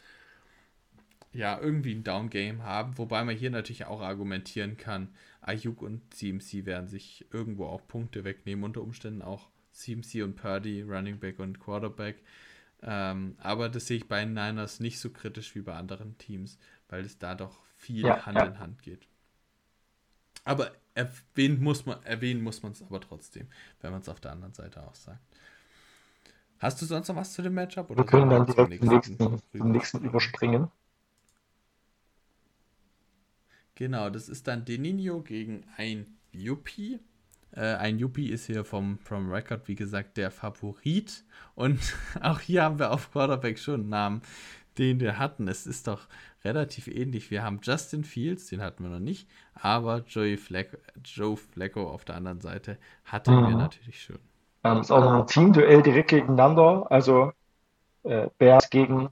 ja irgendwie ein Down-Game haben, wobei man hier natürlich auch argumentieren kann, Ayuk und CMC werden sich irgendwo auch Punkte wegnehmen, unter Umständen auch CMC und Purdy, Running Back und Quarterback, aber das sehe ich bei den Niners nicht so kritisch wie bei anderen Teams, weil es da doch viel Hand in Hand geht. Aber erwähnen muss man es aber trotzdem, wenn man es auf der anderen Seite auch sagt. Hast du sonst noch was zu dem Matchup? Oder wir können dann direkt zum nächsten überspringen. Genau, das ist dann Deninho gegen ein Yuppie. Ein Yuppie ist hier vom Record, wie gesagt, der Favorit. Und auch hier haben wir auf Quarterback schon einen Namen, den wir hatten. Es ist doch relativ ähnlich. Wir haben Justin Fields, den hatten wir noch nicht, aber Joe Flacco auf der anderen Seite hatten wir natürlich schon. Das ist auch noch ein Teamduell direkt gegeneinander, also Bears gegen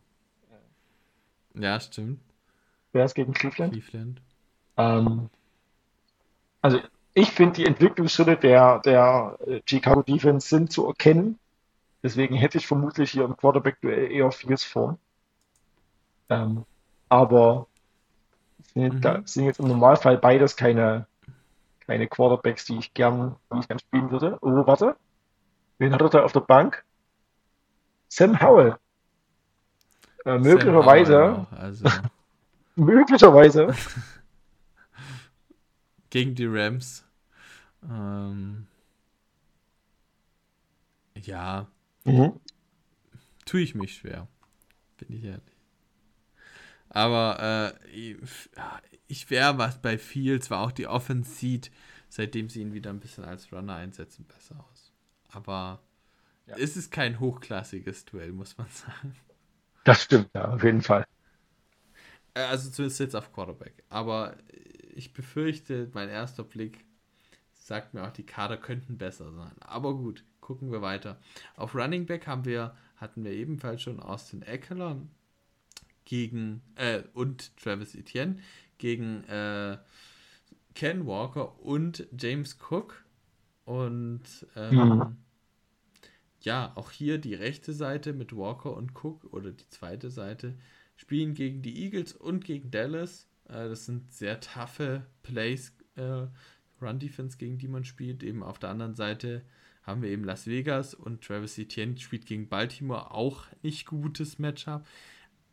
Bears gegen Cleveland. Also ich finde, die Entwicklungsschritte der Chicago Defense sind zu erkennen, deswegen hätte ich vermutlich hier im Quarterback-Duell eher Fields vorn. Aber sind jetzt im Normalfall beides keine Quarterbacks, die ich gern spielen würde. Oh, warte. Wen hat er da auf der Bank? Sam Howell. Möglicherweise. Gegen die Rams. Ja. Tue ich mich schwer. Bin ich ehrlich. Aber ich wäre was bei Fields, war auch die Offense sieht, seitdem sie ihn wieder ein bisschen als Runner einsetzen, besser aus. Aber es ist kein hochklassiges Duell, muss man sagen. Das stimmt, ja, auf jeden Fall. Also zumindest jetzt auf Quarterback. Aber ich befürchte, mein erster Blick sagt mir auch, die Kader könnten besser sein. Aber gut, gucken wir weiter. Auf Running Back hatten wir ebenfalls schon Austin Ekeler und Travis Etienne gegen Ken Walker und James Cook. Und auch hier die rechte Seite mit Walker und Cook oder die zweite Seite spielen gegen die Eagles und gegen Dallas. Das sind sehr taffe Plays, Run-Defense, gegen die man spielt. Eben auf der anderen Seite haben wir eben Las Vegas und Travis Etienne spielt gegen Baltimore, auch nicht gutes Matchup.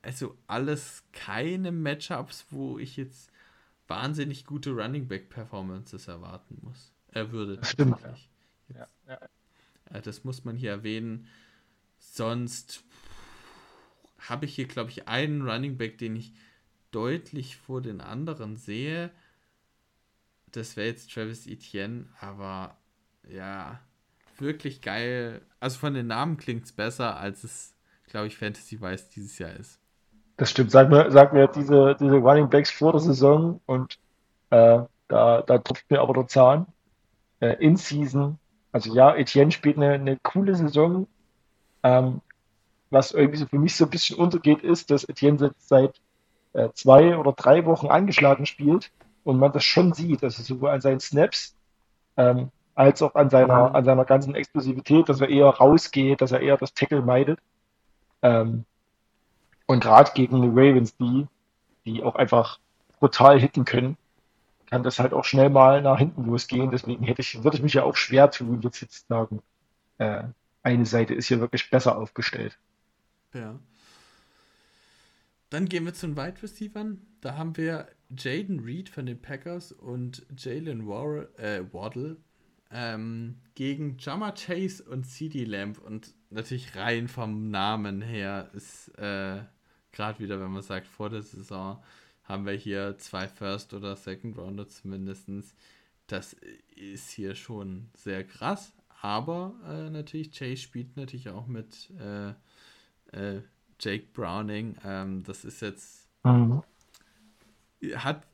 Also alles keine Matchups, wo ich jetzt wahnsinnig gute Running-Back-Performances erwarten muss. Würde. Stimmt. Ja. Das muss man hier erwähnen. Sonst habe ich hier, glaube ich, einen Running Back, den ich deutlich vor den anderen sehe, das wäre jetzt Travis Etienne, aber ja, wirklich geil. Also von den Namen klingt es besser, als es, glaube ich, Fantasy-wise dieses Jahr ist. Das stimmt. Sag mir jetzt diese Running Backs vor der Saison und da tropft mir aber der Zahn. In Season. Also ja, Etienne spielt eine coole Saison. Was irgendwie so für mich so ein bisschen untergeht, ist, dass Etienne seit 2 oder 3 Wochen angeschlagen spielt und man das schon sieht, also sowohl an seinen Snaps als auch an seiner ganzen Explosivität, dass er eher rausgeht, dass er eher das Tackle meidet. Und gerade gegen die Ravens, die auch einfach brutal hitten können, kann das halt auch schnell mal nach hinten losgehen. Deswegen würde ich mich ja auch schwer tun, jetzt sagen, eine Seite ist hier wirklich besser aufgestellt. Ja. Dann gehen wir zu den Wide Receivern. Da haben wir Jaden Reed von den Packers und Jalen Waddle gegen Ja'Marr Chase und CeeDee Lamb. Und natürlich rein vom Namen her ist gerade wieder, wenn man sagt, vor der Saison haben wir hier 2 First- oder Second-Rounder zumindest. Das ist hier schon sehr krass. Aber natürlich, Chase spielt natürlich auch mit Jake Browning. Das ist jetzt... Mhm. Hat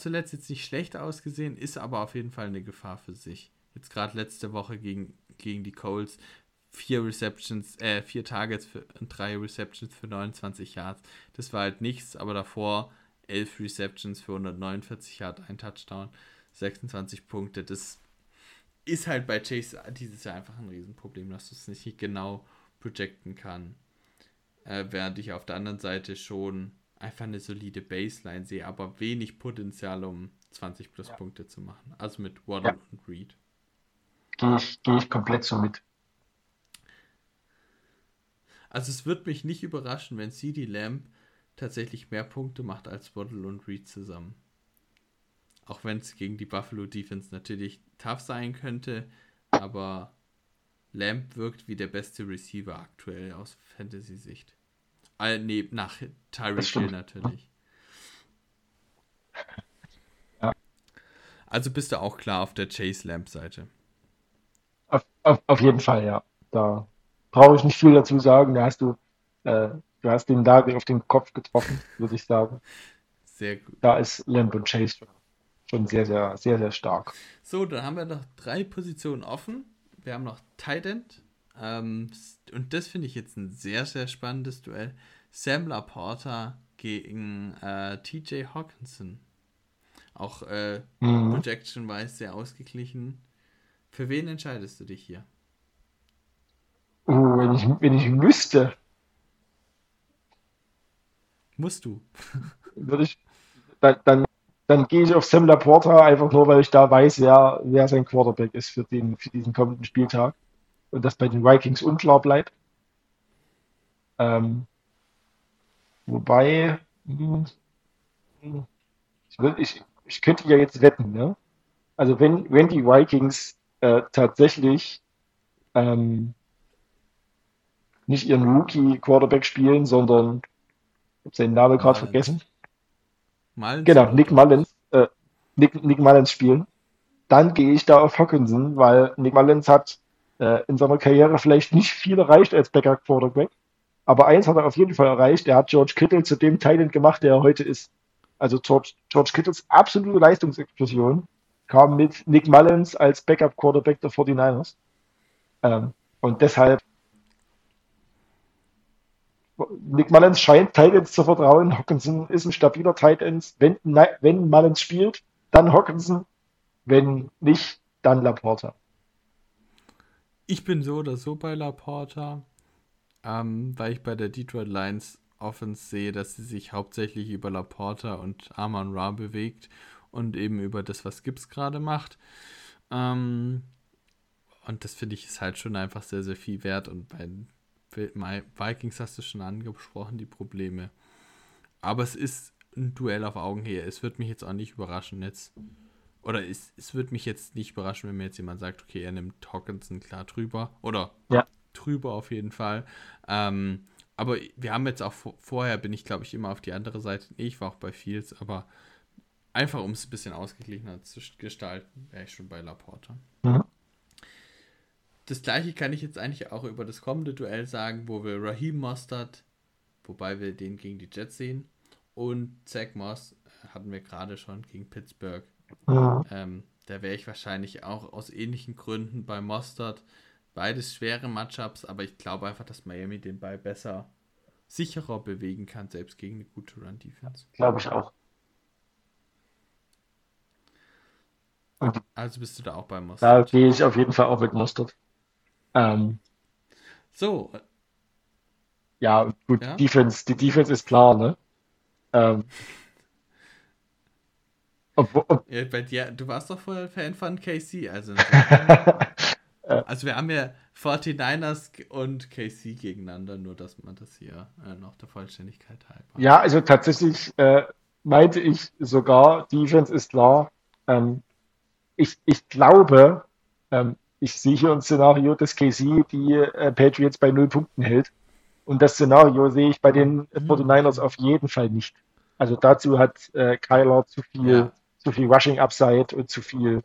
zuletzt jetzt nicht schlecht ausgesehen, ist aber auf jeden Fall eine Gefahr für sich. Jetzt gerade letzte Woche gegen die Colts 4 Targets und 3 Receptions für 29 Yards. Das war halt nichts, aber davor 11 Receptions für 149 Yards, ein Touchdown, 26 Punkte. Das ist halt bei Chase dieses Jahr einfach ein Riesenproblem, dass du es nicht genau projecten kann. Während ich auf der anderen Seite schon einfach eine solide Baseline sehe, aber wenig Potenzial, um 20 plus Punkte zu machen. Also mit Waddle und Reed. Gehe ich komplett so mit. Also es wird mich nicht überraschen, wenn CeeDee Lamb tatsächlich mehr Punkte macht als Waddle und Reed zusammen. Auch wenn es gegen die Buffalo Defense natürlich tough sein könnte, aber Lamb wirkt wie der beste Receiver aktuell aus Fantasy-Sicht. Nach Tyreek Hill natürlich. Ja. Also bist du auch klar auf der Chase-Lamp-Seite. Auf jeden Fall, ja. Da brauche ich nicht viel dazu sagen. Da hast du hast den Nagel auf den Kopf getroffen, würde ich sagen. Sehr gut. Da ist Lamp und Chase schon sehr, sehr, sehr, sehr stark. So, dann haben wir noch 3 Positionen offen. Wir haben noch Tight End. Und das finde ich jetzt ein sehr, sehr spannendes Duell. Sam Laporta gegen TJ Hawkinson. Auch projection-wise sehr ausgeglichen. Für wen entscheidest du dich hier? Oh, wenn ich müsste. Musst du. Dann gehe ich auf Sam Laporta, einfach nur, weil ich da weiß, wer sein Quarterback ist für diesen kommenden Spieltag. Und das bei den Vikings unklar bleibt. Wobei, ich könnte ja jetzt wetten, ne? Also wenn die Vikings tatsächlich nicht ihren Rookie-Quarterback spielen, sondern, ich habe seinen Namen gerade vergessen. Mullins. Genau, Nick Mullins spielen. Dann gehe ich da auf Hawkinson, weil Nick Mullins hat in seiner Karriere vielleicht nicht viel erreicht als Backup-Quarterback, aber eins hat er auf jeden Fall erreicht, er hat George Kittle zu dem Tight End gemacht, der er heute ist. Also George Kittles absolute Leistungsexplosion kam mit Nick Mullins als Backup-Quarterback der 49ers. Und deshalb Nick Mullins scheint Tight Ends zu vertrauen, Hawkinson ist ein stabiler Tight End, wenn Mullins spielt, dann Hawkinson, wenn nicht, dann Laporta. Ich bin so oder so bei Laporta, weil ich bei der Detroit Lions Offense sehe, dass sie sich hauptsächlich über Laporta und Amon Ra bewegt und eben über das, was Gibbs gerade macht. Und das finde ich ist halt schon einfach sehr, sehr viel wert. Und bei Vikings hast du schon angesprochen, die Probleme. Aber es ist ein Duell auf Augenhöhe. Es wird mich jetzt auch nicht überraschen jetzt. Oder es würde mich jetzt nicht überraschen, wenn mir jetzt jemand sagt, okay, er nimmt Hawkinson klar drüber. Oder drüber auf jeden Fall. Aber wir haben jetzt auch vorher, bin ich glaube ich immer auf die andere Seite. Ich war auch bei Fields, aber einfach um es ein bisschen ausgeglichener zu gestalten, wäre ich schon bei Laporta. Mhm. Das gleiche kann ich jetzt eigentlich auch über das kommende Duell sagen, wo wir Raheem Mostert, wobei wir den gegen die Jets sehen, und Zach Moss hatten wir gerade schon gegen Pittsburgh. Mhm. Da wäre ich wahrscheinlich auch aus ähnlichen Gründen bei Mostert. Beides schwere Matchups, aber ich glaube einfach, dass Miami den Ball besser, sicherer bewegen kann, selbst gegen eine gute Run-Defense. Glaube ich auch. Also bist du da auch bei Mostert? Da gehe ich auf jeden Fall auch mit Mostert. So. Ja, gut, ja? Die Defense ist klar, ne? Ja, bei dir, du warst doch vorher Fan von KC, also... Also wir haben ja 49ers und KC gegeneinander, nur dass man das hier noch der Vollständigkeit halber. Ja, also tatsächlich meinte ich sogar, Defense ist klar. Ich glaube, ich sehe hier ein Szenario, dass KC die Patriots bei 0 Punkten hält. Und das Szenario sehe ich bei den 49ers auf jeden Fall nicht. Also dazu hat Kyler zu viel Rushing-Upside und zu viel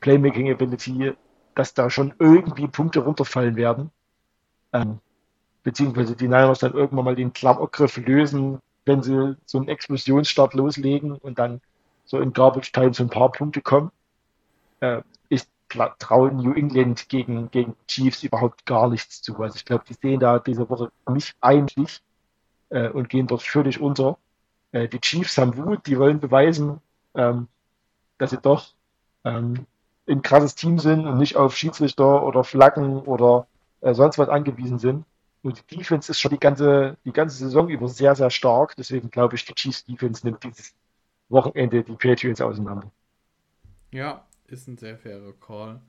Playmaking-Ability, dass da schon irgendwie Punkte runterfallen werden, beziehungsweise die Niners dann irgendwann mal den Klammergriff lösen, wenn sie so einen Explosionsstart loslegen und dann so in Garbage Time so ein paar Punkte kommen. Ich traue New England gegen Chiefs überhaupt gar nichts zu. Also ich glaube, die sehen da diese Woche nicht eigentlich und gehen dort völlig unter. Die Chiefs haben Wut, die wollen beweisen, dass sie doch ein krasses Team sind und nicht auf Schiedsrichter oder Flaggen oder sonst was angewiesen sind. Und die Defense ist schon die ganze Saison über sehr, sehr stark. Deswegen glaube ich, die Chiefs-Defense nimmt dieses Wochenende die Patriots auseinander. Ja, ist ein sehr fairer Call.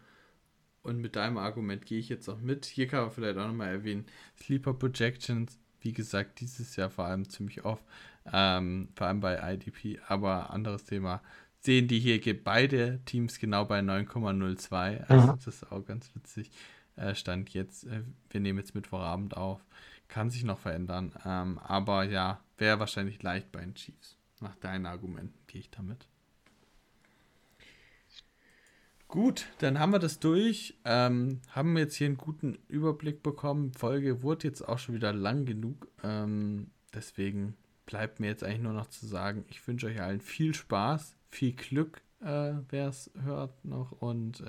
Und mit deinem Argument gehe ich jetzt auch mit. Hier kann man vielleicht auch nochmal erwähnen, Sleeper Projections, wie gesagt, dieses Jahr vor allem ziemlich oft, vor allem bei IDP, aber anderes Thema. Sehen die hier beide Teams genau bei 9,02. Also das ist auch ganz witzig. Stand jetzt, wir nehmen jetzt Mittwochabend auf. Kann sich noch verändern. Aber ja, wäre wahrscheinlich leicht bei den Chiefs. Nach deinen Argumenten gehe ich damit. Gut, dann haben wir das durch. Haben jetzt hier einen guten Überblick bekommen. Folge wurde jetzt auch schon wieder lang genug. Deswegen bleibt mir jetzt eigentlich nur noch zu sagen, ich wünsche euch allen viel Spaß. Viel Glück, wer es hört noch, und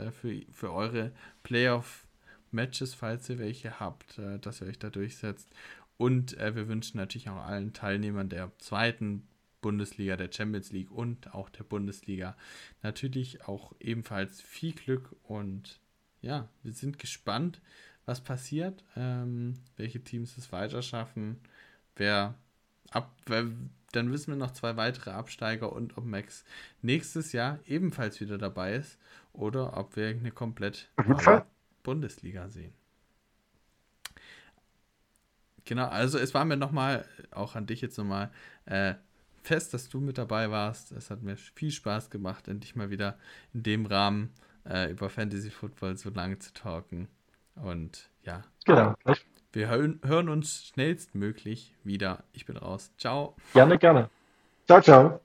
für eure Playoff-Matches, falls ihr welche habt, dass ihr euch da durchsetzt. Und wir wünschen natürlich auch allen Teilnehmern der zweiten Bundesliga, der Champions League und auch der Bundesliga natürlich auch ebenfalls viel Glück. Und ja, wir sind gespannt, was passiert, welche Teams es weiter schaffen, dann wissen wir noch 2 weitere Absteiger und ob Max nächstes Jahr ebenfalls wieder dabei ist oder ob wir eine komplett Bundesliga sehen. Genau, also es war mir nochmal, auch an dich jetzt nochmal, fest, dass du mit dabei warst. Es hat mir viel Spaß gemacht, endlich mal wieder in dem Rahmen über Fantasy Football so lange zu talken. Und ja, genau. Wir hören uns schnellstmöglich wieder. Ich bin raus. Ciao. Gerne, gerne. Ciao, ciao.